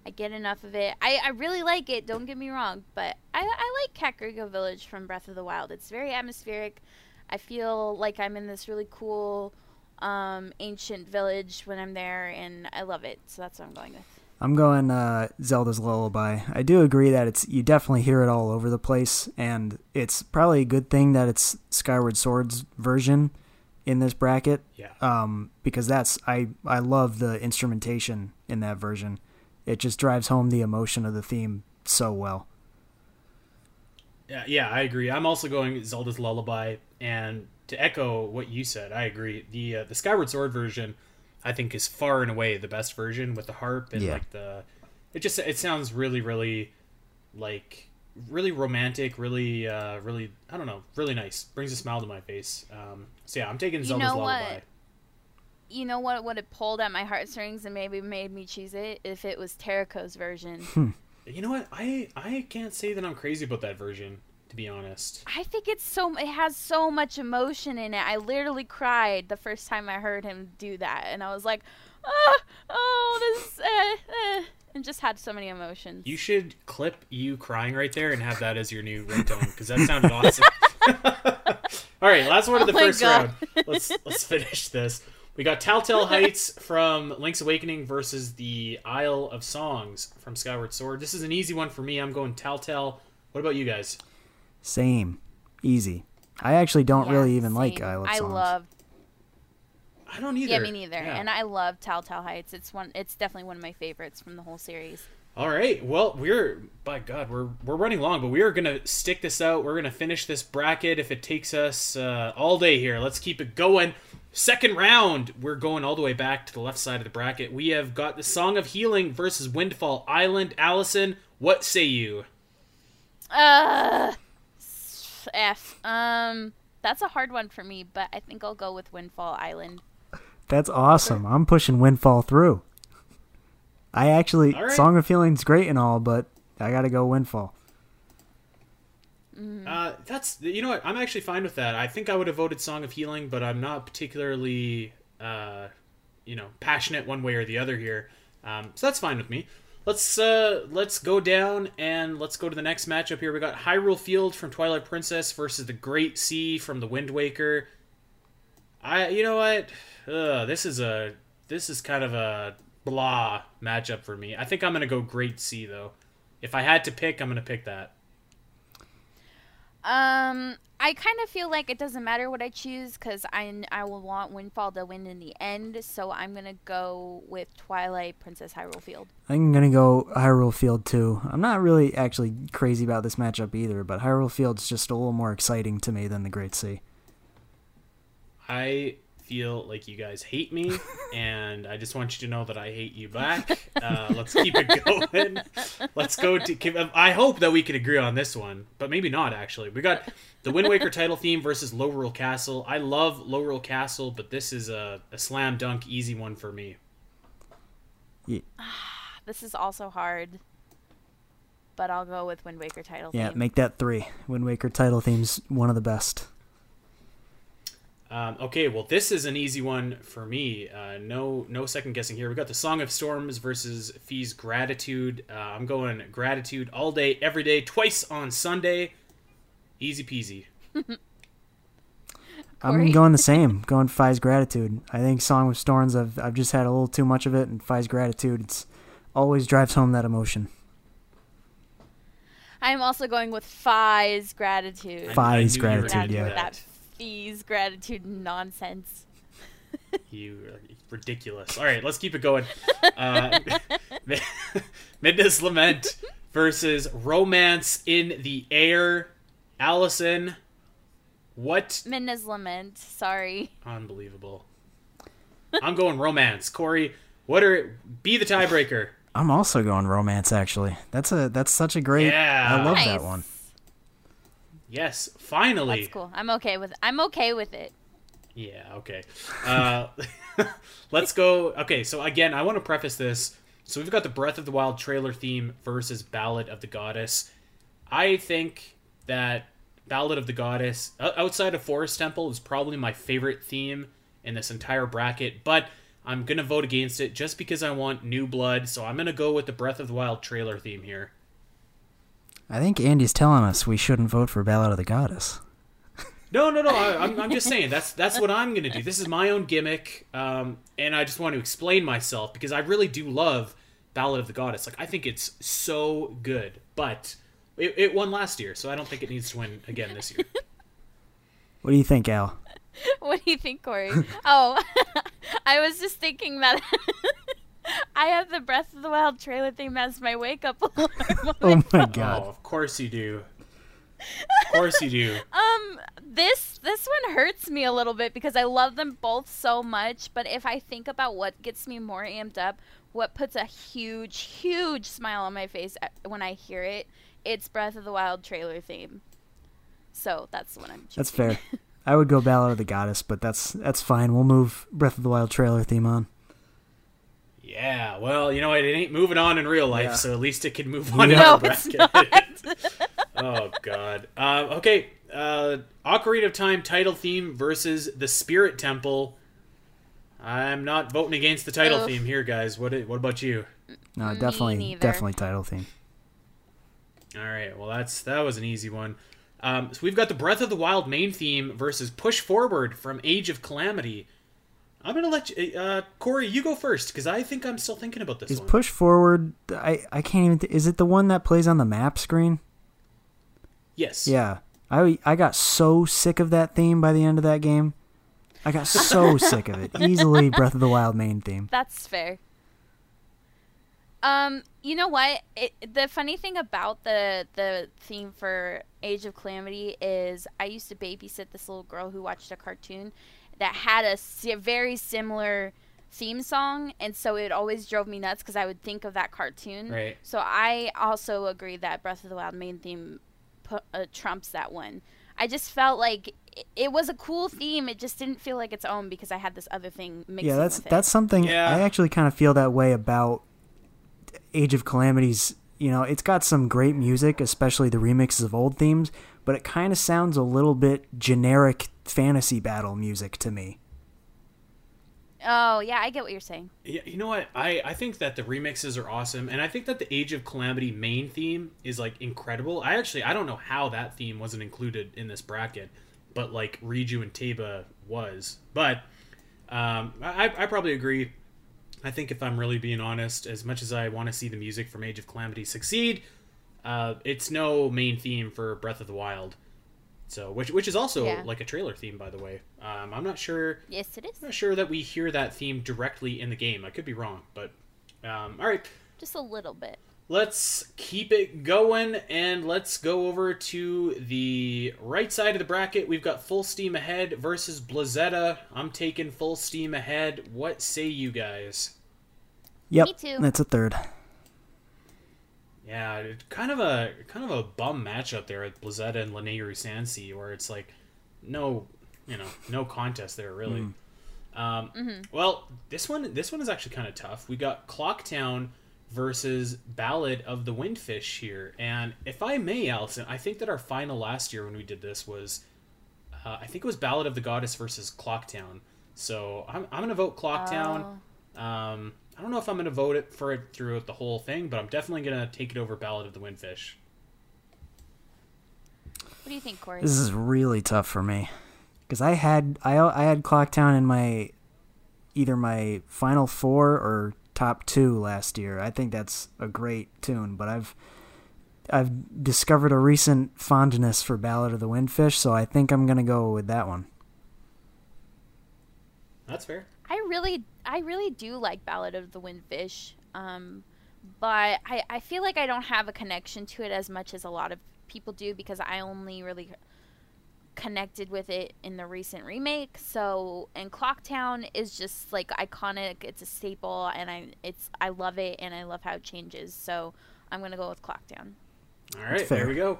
I get enough of it. I really like it, don't get me wrong, but I like Kakariko Village from Breath of the Wild. It's very atmospheric. I feel like I'm in this really cool... ancient village when I'm there, and I love it, so that's what I'm going with. I'm going Zelda's Lullaby. I do agree that you definitely hear it all over the place, and it's probably a good thing that it's Skyward Sword's version in this bracket. Yeah. Because I love the instrumentation in that version. It just drives home the emotion of the theme so well. Yeah, I agree. I'm also going Zelda's Lullaby, and to echo what you said, I agree. The Skyward Sword version, I think, is far and away the best version with the harp and it sounds really, really really romantic, really, really, I don't know, really nice. Brings a smile to my face. So yeah, I'm taking Zelda's Lullaby. You know what would have pulled at my heartstrings and maybe made me choose it if it was Terrico's version. You know what? I can't say that I'm crazy about that version. Be honest, I think it has so much emotion in it. I literally cried the first time I heard him do that, and I was like, and just had so many emotions. You should clip you crying right there and have that as your new ringtone, because that sounded awesome. All right, last one of the first round. Let's finish this. We got Telltale Heights from Link's Awakening versus the Isle of Songs from Skyward Sword. This is an easy one for me. I'm going Telltale. What about you guys? Same. Easy. I actually don't really even like Isle of Songs. I don't either. Yeah, me neither. Yeah. And I love Telltale Heights. It's definitely one of my favorites from the whole series. All right. Well, we're running long, but we are going to stick this out. We're going to finish this bracket if it takes us all day here. Let's keep it going. Second round, we're going all the way back to the left side of the bracket. We have got the Song of Healing versus Windfall Island. Alasyn, what say you? That's a hard one for me, but I think I'll go with Windfall Island. That's awesome. I'm pushing Windfall through. I actually, right. Song of Healing's great and all, but I gotta go Windfall. You know what, I'm actually fine with that. I think I would have voted Song of Healing, but I'm not particularly passionate one way or the other here, so that's fine with me. Let's go down and let's go to the next matchup here. We got Hyrule Field from Twilight Princess versus the Great Sea from the Wind Waker. This is kind of a blah matchup for me. I think I'm gonna go Great Sea though. If I had to pick, I'm gonna pick that. I kind of feel like it doesn't matter what I choose because I will want Windfall to win in the end, so I'm going to go with Twilight Princess Hyrule Field. I'm going to go Hyrule Field too. I'm not really actually crazy about this matchup either, but Hyrule Field's just a little more exciting to me than the Great Sea. I feel like you guys hate me, and I just want you to know that I hate you back. Let's keep it going. Let's go to... I hope that we can agree on this one, but maybe not, actually. We got the Wind Waker title theme versus Lorule Castle. I love Lorule Castle, but this is a slam dunk easy one for me. Yeah. This is also hard, but I'll go with Wind Waker title theme. Yeah, make that 3. Wind Waker title theme's one of the best. Okay, well, this is an easy one for me. No second guessing here. We got the Song of Storms versus Fee's Gratitude. I'm going Gratitude all day, every day, twice on Sunday. Easy peasy. I'm going the same. Going Fee's Gratitude. I think Song of Storms, I've just had a little too much of it, and Fee's Gratitude always drives home that emotion. I'm also going with Fee's Gratitude. Fee's Gratitude, yeah. That Fee's Gratitude nonsense. You are ridiculous. All right, let's keep it going. Midnight's Lament versus Romance in the Air. Alasyn, what? Midnight's Lament, sorry. Unbelievable. I'm going Romance. Corey, be the tiebreaker. I'm also going Romance, actually. That's such a great... Yeah. I love that one. Yes, finally. That's cool. I'm okay with it. Yeah, okay. Let's go. Okay, so again, I want to preface this. So we've got the Breath of the Wild trailer theme versus Ballad of the Goddess. I think that Ballad of the Goddess, outside of Forest Temple, is probably my favorite theme in this entire bracket, but I'm going to vote against it just because I want new blood, so I'm going to go with the Breath of the Wild trailer theme here. I think Andy's telling us we shouldn't vote for Ballad of the Goddess. No. I'm just saying that's what I'm gonna do. This is my own gimmick, and I just want to explain myself because I really do love Ballad of the Goddess. Like I think it's so good, but it won last year, so I don't think it needs to win again this year. What do you think, Al? What do you think, Corey? Oh, I was just thinking that. I have the Breath of the Wild trailer theme as my wake-up alarm. Oh, my God. Oh, of course you do. Of course you do. This one hurts me a little bit because I love them both so much, but if I think about what gets me more amped up, what puts a huge, huge smile on my face when I hear it, it's Breath of the Wild trailer theme. So that's what I'm choosing. That's fair. I would go Ballad of the Goddess, but that's fine. We'll move Breath of the Wild trailer theme on. Yeah, well, you know what? It ain't moving on in real life, so at least it can move on in our bracket. Oh, God. Okay, Ocarina of Time title theme versus the Spirit Temple. I'm not voting against the title theme here, guys. What about you? No, definitely title theme. All right, well, that was an easy one. So we've got the Breath of the Wild main theme versus Push Forward from Age of Calamity. I'm going to let you... Corey, you go first, because I think I'm still thinking about this one. Is Push Forward... I can't even... is it the one that plays on the map screen? Yes. Yeah. I got so sick of that theme by the end of that game. I got so sick of it. Easily Breath of the Wild main theme. That's fair. You know what? The funny thing about the theme for Age of Calamity is I used to babysit this little girl who watched a cartoon that had a very similar theme song, and so it always drove me nuts because I would think of that cartoon. Right. So I also agree that Breath of the Wild main theme trumps that one. I just felt like it was a cool theme. It just didn't feel like its own because I had this other thing mixed in. Yeah, that's something. Yeah. I actually kind of feel that way about Age of Calamity's. You know, it's got some great music, especially the remixes of old themes, but it kind of sounds a little bit generic fantasy battle music to me. Oh, yeah, I get what you're saying. Yeah, you know what? I think that the remixes are awesome, and I think that the Age of Calamity main theme is, like, incredible. I don't know how that theme wasn't included in this bracket, but, like, Riju and Taba was. But I probably agree. I think if I'm really being honest, as much as I want to see the music from Age of Calamity succeed, it's no main theme for Breath of the Wild. So, which is also like a trailer theme, by the way. I'm not sure. Yes, it is. I'm not sure that we hear that theme directly in the game. I could be wrong, but all right. Just a little bit. Let's keep it going, and let's go over to the right side of the bracket. We've got Full Steam Ahead versus Blizzetta. I'm taking Full Steam Ahead. What say you guys? Yep, me too. That's a third. Yeah, kind of a bum matchup there with Blizzetta and Lanayru Sansi, where it's like no contest there really. Mm. Well, this one is actually kind of tough. We got Clocktown versus Ballad of the Windfish here. And if I may, Alasyn, I think that our final last year when we did this was, I think it was Ballad of the Goddess versus Clocktown. So I'm going to vote Clocktown. Oh. I don't know if I'm going to vote it for it throughout the whole thing, but I'm definitely going to take it over Ballad of the Windfish. What do you think, Corey? This is really tough for me. Because I had Clocktown in my, either my final four or top two last year. I think that's a great tune, but I've discovered a recent fondness for Ballad of the Windfish, so I think I'm gonna go with that one. That's fair. I really do like Ballad of the Windfish, but I feel like I don't have a connection to it as much as a lot of people do because I only really connected with it in the recent remake. So, and Clocktown is just like iconic. It's a staple, and I love it, and I love how it changes. So I'm gonna go with Clocktown. All right, there we go.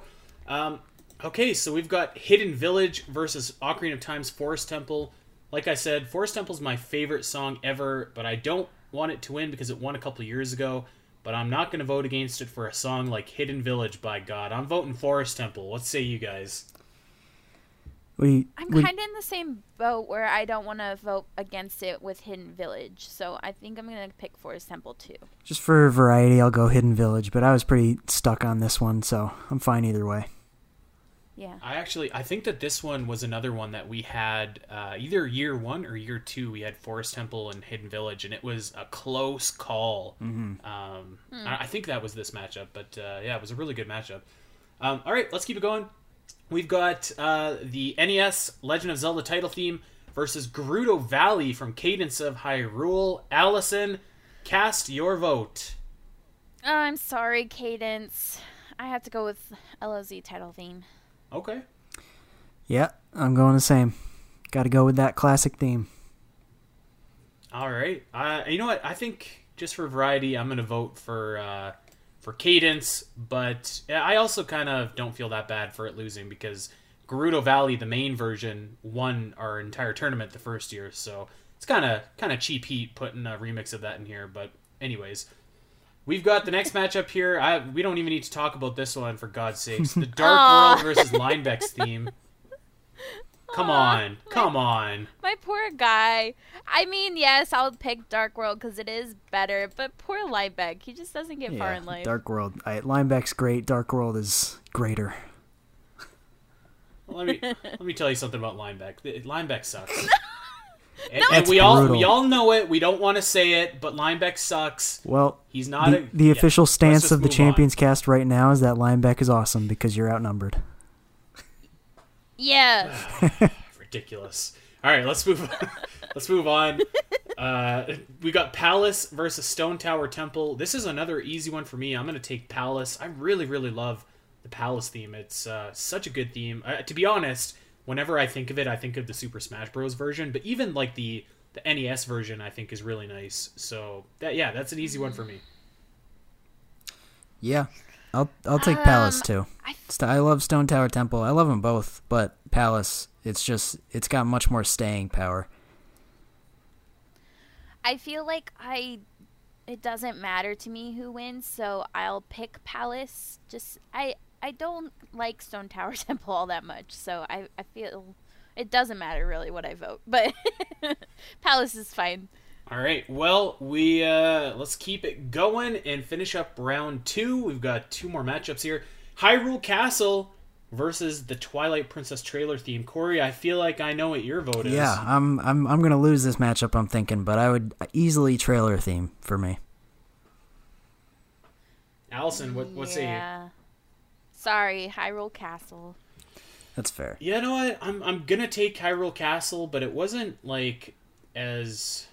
Okay, so we've got Hidden Village versus Ocarina of Time's Forest Temple. Like I said, Forest Temple's my favorite song ever, but I don't want it to win because it won a couple years ago. But I'm not gonna vote against it for a song like Hidden Village. By God, I'm voting Forest Temple. What say you guys? I'm kind of in the same boat where I don't want to vote against it with Hidden Village, so I think I'm going to pick Forest Temple too. Just for variety, I'll go Hidden Village, but I was pretty stuck on this one, so I'm fine either way. Yeah. I think that this one was another one that we had either year one or year two. We had Forest Temple and Hidden Village, and it was a close call. Mm-hmm. I think that was this matchup, but yeah, it was a really good matchup. All right, let's keep it going. We've got the NES Legend of Zelda title theme versus Gerudo Valley from Cadence of Hyrule. Alasyn, cast your vote. Oh, I'm sorry, Cadence. I have to go with LOZ title theme. Okay. Yeah, I'm going the same. Got to go with that classic theme. All right. You know what? I think just for variety, I'm going to vote for Cadence, but I also kind of don't feel that bad for it losing because Gerudo Valley, the main version, won our entire tournament the first year, so it's kind of cheap heat putting a remix of that in here. But anyways, we've got the next matchup here. We don't even need to talk about this one, for God's sakes. The Dark World versus Linebeck's theme. Come on. My poor guy. I mean, yes, I'll pick Dark World because it is better, but poor Linebeck. He just doesn't get far in life. Dark World. Linebeck's great. Dark World is greater. Well, let me tell you something about Linebeck. Linebeck sucks. And we all know it. We don't want to say it, but Linebeck sucks. Well, he's not. The official stance of the Champions Cast right now is that Linebeck is awesome because you're outnumbered. Yeah. Ridiculous. All right, let's move on. We got Palace versus Stone Tower Temple. This is another easy one for me. I'm going to take Palace. I really, really love the Palace theme. It's such a good theme. To be honest, whenever I think of it, I think of the Super Smash Bros. Version. But even like the NES version, I think is really nice. So that's an easy one for me. Yeah, I'll take Palace too. I love Stone Tower Temple. I love them both, but Palace. It's got much more staying power. I feel like it doesn't matter to me who wins, so I'll pick Palace. Just I don't like Stone Tower Temple all that much, so I feel it doesn't matter really what I vote, but Palace is fine. All right, well, we let's keep it going and finish up round two. We've got two more matchups here. Hyrule Castle versus the Twilight Princess trailer theme. Corey, I feel like I know what your vote is. Yeah, I'm gonna lose this matchup, I'm thinking, but I would easily trailer theme for me. Alasyn, what say you? Sorry, Hyrule Castle. That's fair. You know what? I'm gonna take Hyrule Castle, but it wasn't like as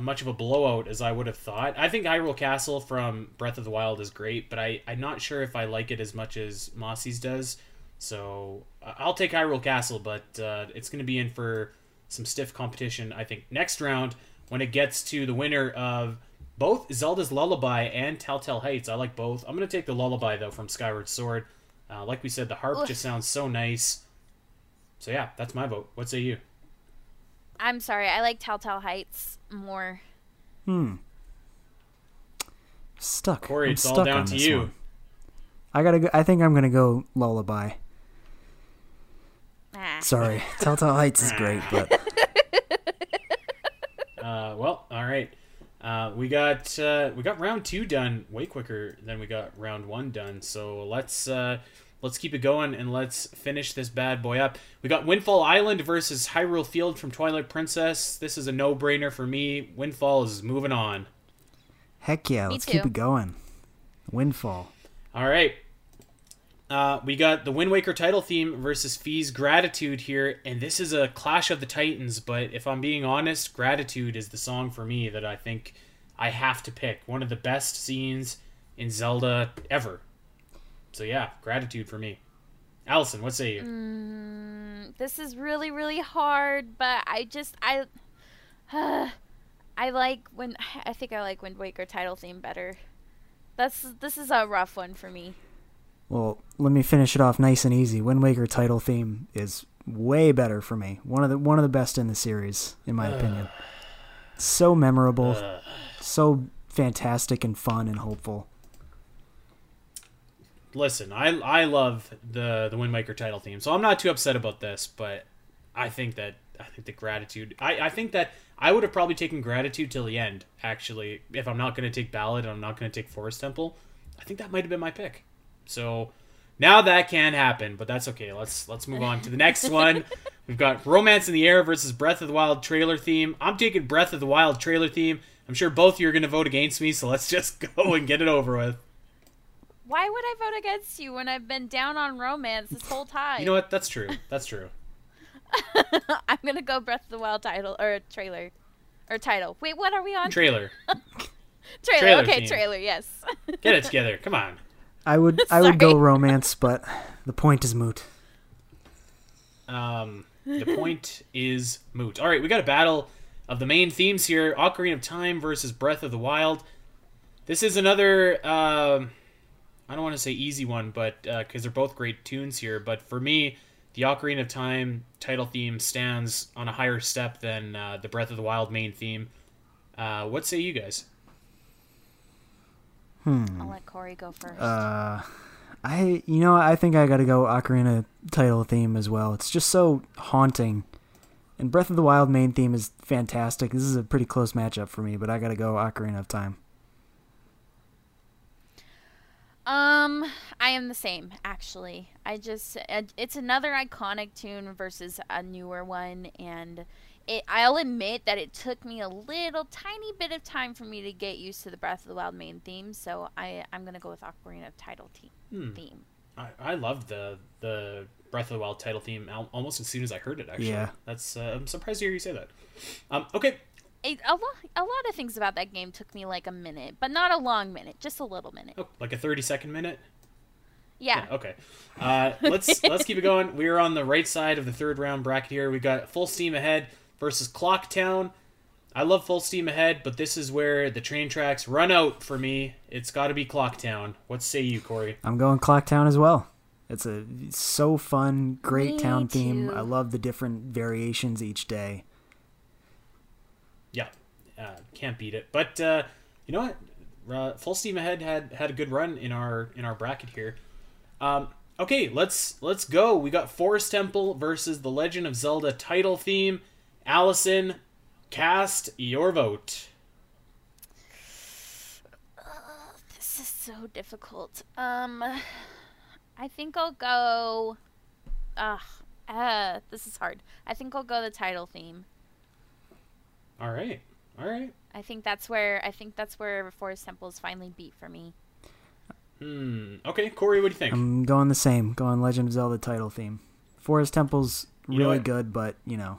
much of a blowout as I would have thought. I think Hyrule Castle from Breath of the Wild is great, but I'm not sure if I like it as much as Mossy's does. So I'll take Hyrule Castle, but it's going to be in for some stiff competition, I think, next round when it gets to the winner of both Zelda's Lullaby and Telltale Heights. I like both. I'm going to take the Lullaby, though, from Skyward Sword. Like we said, the harp just sounds so nice. So, yeah, that's my vote. What say you? I'm sorry. I like Telltale Heights more. Stuck. Corey, it's all down to you. One. I gotta go. I think I'm gonna go Lullaby. Sorry, Telltale Heights is great, but. Well, all right. We got round two done way quicker than we got round one done. So let's keep it going and let's finish this bad boy up. We got Windfall Island versus Hyrule Field from Twilight Princess. This is a no-brainer for me. Windfall is moving on. Heck yeah, let's keep it going. Windfall. All right. We got the Wind Waker title theme versus Fee's Gratitude here, and this is a clash of the titans, but if I'm being honest, Gratitude is the song for me that I think I have to pick. One of the best scenes in Zelda ever. So yeah, Gratitude for me. Alasyn, what say you? This is really, really hard, but I think I like Wind Waker title theme better. This is a rough one for me. Well, let me finish it off nice and easy. Wind Waker title theme is way better for me. One of the best in the series, in my opinion. So memorable, so fantastic and fun and hopeful. Listen, I love the Wind Waker title theme, so I'm not too upset about this. But I think that Gratitude. I think that I would have probably taken Gratitude till the end. Actually, if I'm not going to take Ballad and I'm not going to take Forest Temple, I think that might have been my pick. So now that can happen, but that's okay. Let's move on to the next one. We've got Romance in the Air versus Breath of the Wild trailer theme. I'm taking Breath of the Wild trailer theme. I'm sure both of you are going to vote against me, so let's just go and get it over with. Why would I vote against you when I've been down on Romance this whole time? You know what? That's true. I'm going to go Breath of the Wild title, or trailer, or title. Wait, what are we on? Trailer. Okay, theme. Trailer, yes. Get it together. Come on. I would go Romance, but the point is moot. The point is moot. All right, we got a battle of the main themes here. Ocarina of Time versus Breath of the Wild. This is another... I don't want to say easy one, but because they're both great tunes here. But for me, the Ocarina of Time title theme stands on a higher step than the Breath of the Wild main theme. What say you guys? I'll let Corey go first. I think I got to go Ocarina title theme as well. It's just so haunting. And Breath of the Wild main theme is fantastic. This is a pretty close matchup for me, but I got to go Ocarina of Time. I am the same, actually. It's another iconic tune versus a newer one, and I'll admit that it took me a little tiny bit of time for me to get used to the Breath of the Wild main theme, so I'm going to go with Ocarina of Title theme. I loved the Breath of the Wild title theme almost as soon as I heard it, actually. Yeah. That's, I'm surprised to hear you say that. Okay. A lot of things about that game took me like a minute, but not a long minute, just a little minute. Oh, like a 30-second minute? Yeah. Okay. Let's keep it going. We are on the right side of the third round bracket here. We got Full Steam Ahead versus Clock Town. I love Full Steam Ahead, but this is where the train tracks run out for me. It's got to be Clock Town. What say you, Corey? I'm going Clock Town as well. It's so fun, great me town too. Theme. I love the different variations each day. Yeah, can't beat it. But you know what? Full Steam Ahead had a good run in our bracket here. Okay, let's go. We got Forest Temple versus the Legend of Zelda title theme. Alasyn, cast your vote. This is so difficult. I think I'll go. This is hard. I think I'll go the title theme. All right. I think that's where Forest Temple is finally beat for me. Okay, Corey, what do you think? I'm going the same. Going Legend of Zelda title theme. Forest Temple's really good, but you know.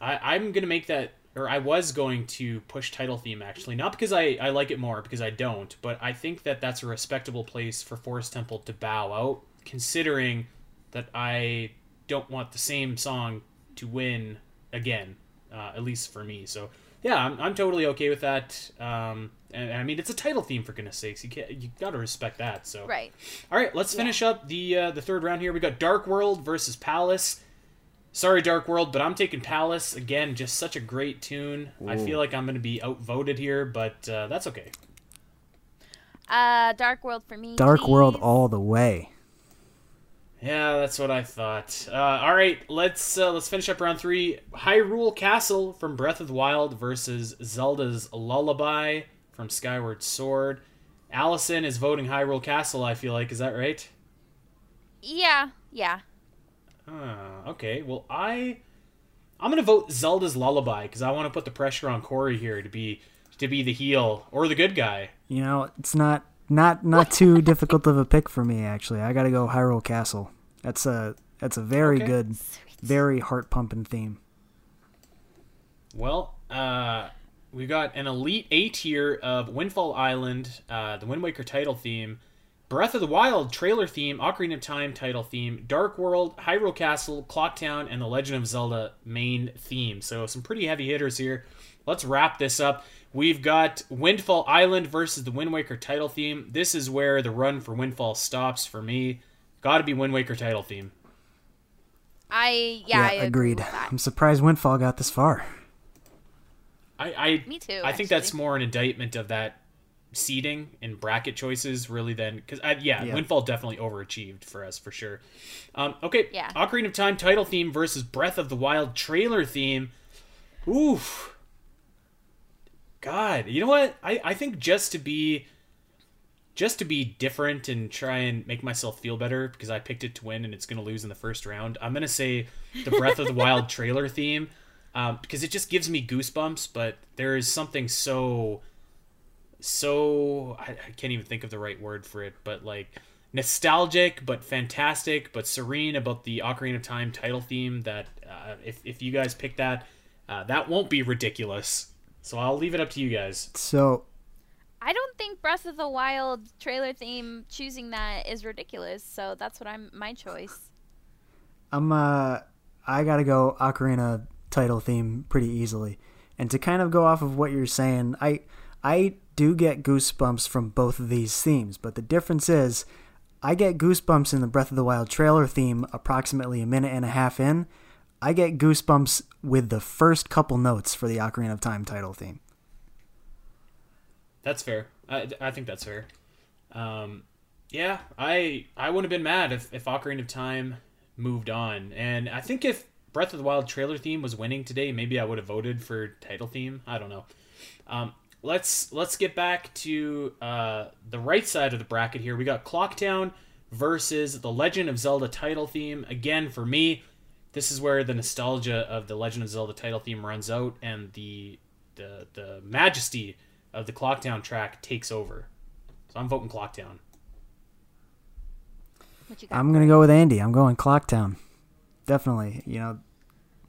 I'm gonna make that, or I was going to push title theme actually, not because I like it more, because I don't, but I think that's a respectable place for Forest Temple to bow out, considering that I don't want the same song to win again, at least for me. So yeah, I'm totally okay with that. And I mean, it's a title theme, for goodness sakes. You gotta respect that. So right. All right, let's finish up the third round here. We got Dark World versus Palace. Sorry, Dark World, but I'm taking Palace. Again, just such a great tune. Ooh. I feel like I'm going to be outvoted here, but that's okay. Dark World for me. Dark World all the way. Yeah, that's what I thought. All right, let's finish up round three. Hyrule Castle from Breath of the Wild versus Zelda's Lullaby from Skyward Sword. Alasyn is voting Hyrule Castle, I feel like. Is that right? Yeah. Okay. Well, I'm gonna vote Zelda's Lullaby because I want to put the pressure on Corey here to be the heel or the good guy. You know, it's not too difficult of a pick for me actually. I gotta go Hyrule Castle. That's a very good, very heart pumping theme. Well, we got an Elite Eight here of Windfall Island, the Wind Waker title theme. Breath of the Wild trailer theme, Ocarina of Time title theme, Dark World, Hyrule Castle, Clock Town, and the Legend of Zelda main theme. So some pretty heavy hitters here. Let's wrap this up. We've got Windfall Island versus the Wind Waker title theme. This is where the run for Windfall stops for me. Got to be Wind Waker title theme. I agreed. With that. I'm surprised Windfall got this far. Me too. I think that's more an indictment of that seeding and bracket choices really than because Windfall definitely overachieved for us for sure. Ocarina of Time title theme versus Breath of the Wild trailer theme. Oof, god, you know what, I think just to be different and try and make myself feel better because I picked it to win and it's going to lose in the first round, I'm going to say the Breath of the Wild trailer theme, because it just gives me goosebumps, but there is something so I can't even think of the right word for it, but like nostalgic but fantastic but serene about the Ocarina of Time title theme that if you guys pick that, that won't be ridiculous. So I'll leave it up to you guys. So I don't think Breath of the Wild trailer theme, choosing that is ridiculous, so that's what my choice. I gotta go Ocarina title theme pretty easily. And to kind of go off of what you're saying, I do get goosebumps from both of these themes, but the difference is I get goosebumps in the Breath of the Wild trailer theme approximately a minute and a half in. I get goosebumps with the first couple notes for the Ocarina of Time title theme. That's fair. I think that's fair. I wouldn't have been mad if Ocarina of Time moved on, and I think if Breath of the Wild trailer theme was winning today, maybe I would have voted for title theme. I don't know. Let's get back to the right side of the bracket here. We got Clocktown versus the Legend of Zelda title theme. Again, for me, this is where the nostalgia of the Legend of Zelda title theme runs out and the majesty of the Clocktown track takes over. So I'm voting Clocktown. What you got? I'm going to go with Andy. I'm going Clocktown. Definitely, you know.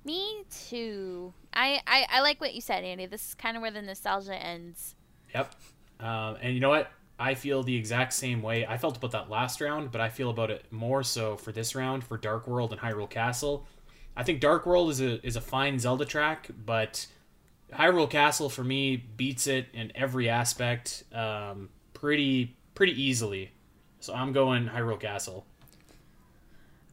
Me too. I like what you said, Andy. This is kind of where the nostalgia ends. Yep. And you know what? I feel the exact same way. I felt about that last round, but I feel about it more so for this round for Dark World and Hyrule Castle. I think Dark World is a fine Zelda track, but Hyrule Castle for me beats it in every aspect pretty easily. So I'm going Hyrule Castle.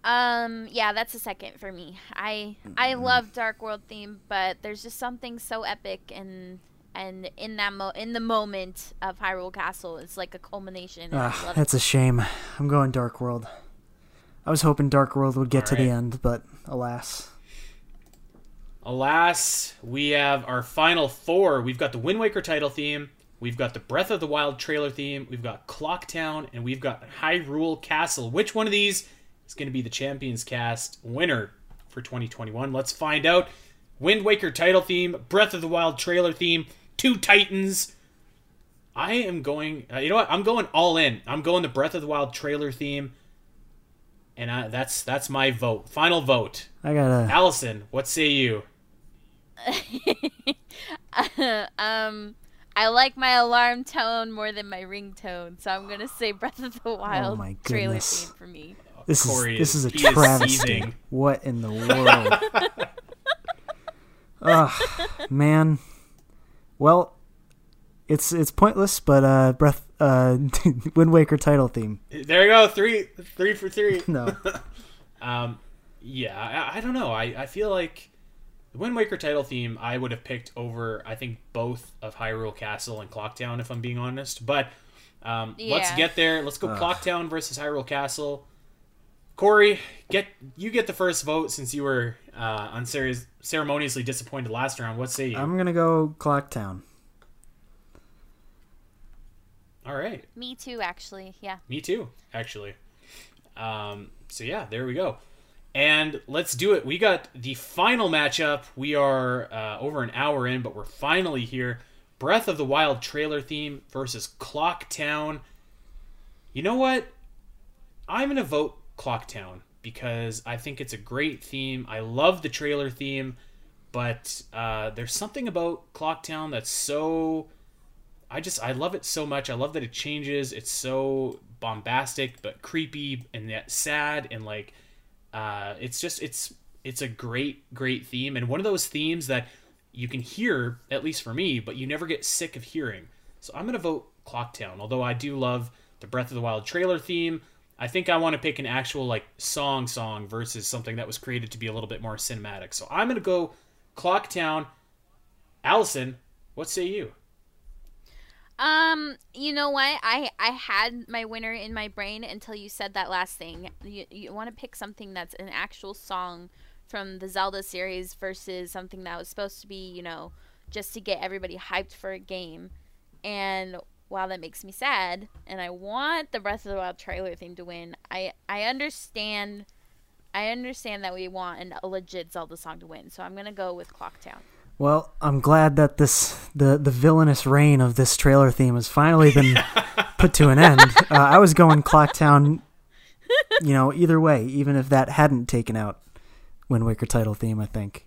Yeah, that's a second for me. I love Dark World theme, but there's just something so epic and in the moment of Hyrule Castle, it's like a culmination. That's a shame. I'm going Dark World. I was hoping Dark World would get to the end, but alas. Alas, we have our final four. We've got the Wind Waker title theme, we've got the Breath of the Wild trailer theme, we've got Clocktown, and we've got Hyrule Castle. Which one of these is going to be the Champions Cast winner for 2021? Let's find out. Wind Waker title theme, Breath of the Wild trailer theme, two titans. I am going... you know what? I'm going all in. I'm going the Breath of the Wild trailer theme, and that's my vote. Final vote. I gotta... Alasyn, what say you? I like my alarm tone more than my ringtone, so I'm going to say Breath of the Wild trailer theme for me. This is a travesty. What in the world? Oh, man. Well, it's pointless, but Wind Waker title theme. There you go, three for three. No. Yeah, I don't know. I feel like the Wind Waker title theme I would have picked over, I think, both of Hyrule Castle and Clocktown, if I'm being honest. But let's get there. Let's go Clocktown versus Hyrule Castle. Corey, you get the first vote since you were unceremoniously disappointed last round. What say you? I'm going to go Clocktown. All right. Me too, actually. Yeah. Me too, actually. So, yeah, there we go. And let's do it. We got the final matchup. We are over an hour in, but we're finally here. Breath of the Wild trailer theme versus Clocktown. You know what? I'm going to vote Clocktown because I think it's a great theme. I love the trailer theme, but there's something about Clocktown that's so... I love it so much. I love that it changes. It's so bombastic but creepy and yet sad, and like it's a great theme, and one of those themes that you can hear, at least for me, but you never get sick of hearing. So I'm going to vote Clocktown, although I do love the Breath of the Wild trailer theme. I think I want to pick an actual like song versus something that was created to be a little bit more cinematic. So I'm going to go Clocktown. Alasyn, what say you? You know what? I had my winner in my brain until you said that last thing. You want to pick something that's an actual song from the Zelda series versus something that was supposed to be, you know, just to get everybody hyped for a game. And wow, that makes me sad, and I want the Breath of the Wild trailer theme to win. I understand that we want a legit Zelda song to win, so I'm going to go with Clocktown. Well, I'm glad that the villainous reign of this trailer theme has finally been put to an end. I was going Clocktown, you know, either way, even if that hadn't taken out Wind Waker title theme, I think.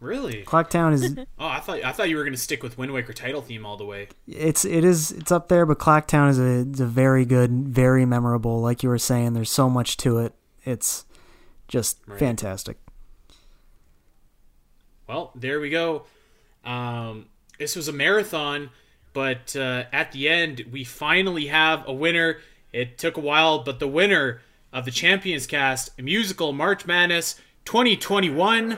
Really? Clocktown is... Oh, I thought you were going to stick with Wind Waker title theme all the way. It's up there, but Clocktown is a very good, very memorable. Like you were saying, there's so much to it. It's just fantastic. Well, there we go. This was a marathon, but at the end, we finally have a winner. It took a while, but the winner of the Champions Cast Musical March Madness 2021,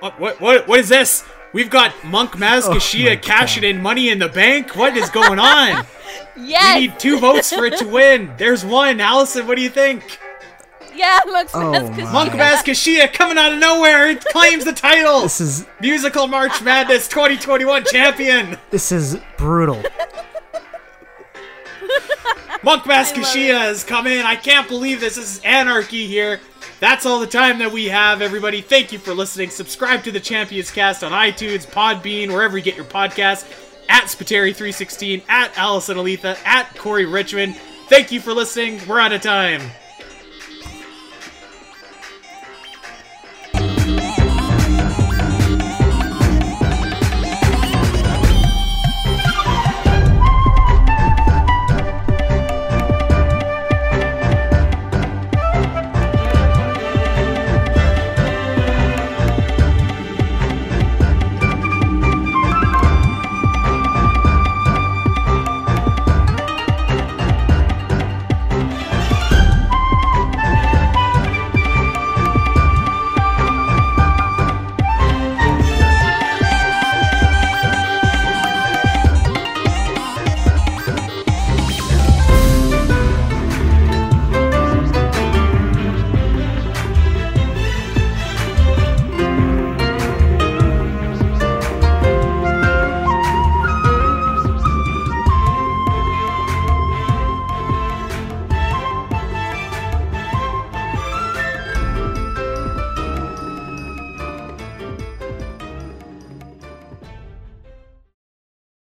What is this? We've got Monk Mazgashia cashing in money in the bank. What is going on? Yes. We need two votes for it to win. There's one. Alasyn, what do you think? Yeah, Monk Mask Kashia coming out of nowhere. It claims the title. This is Musical March Madness 2021 champion. This is brutal. Monk Mask Kashia has come in. I can't believe this. This is anarchy here. That's all the time that we have, everybody. Thank you for listening. Subscribe to the Champions Cast on iTunes, Podbean, wherever you get your podcasts. At Spiteri316, at Alasyn Eletha, at Corey Richmond. Thank you for listening. We're out of time.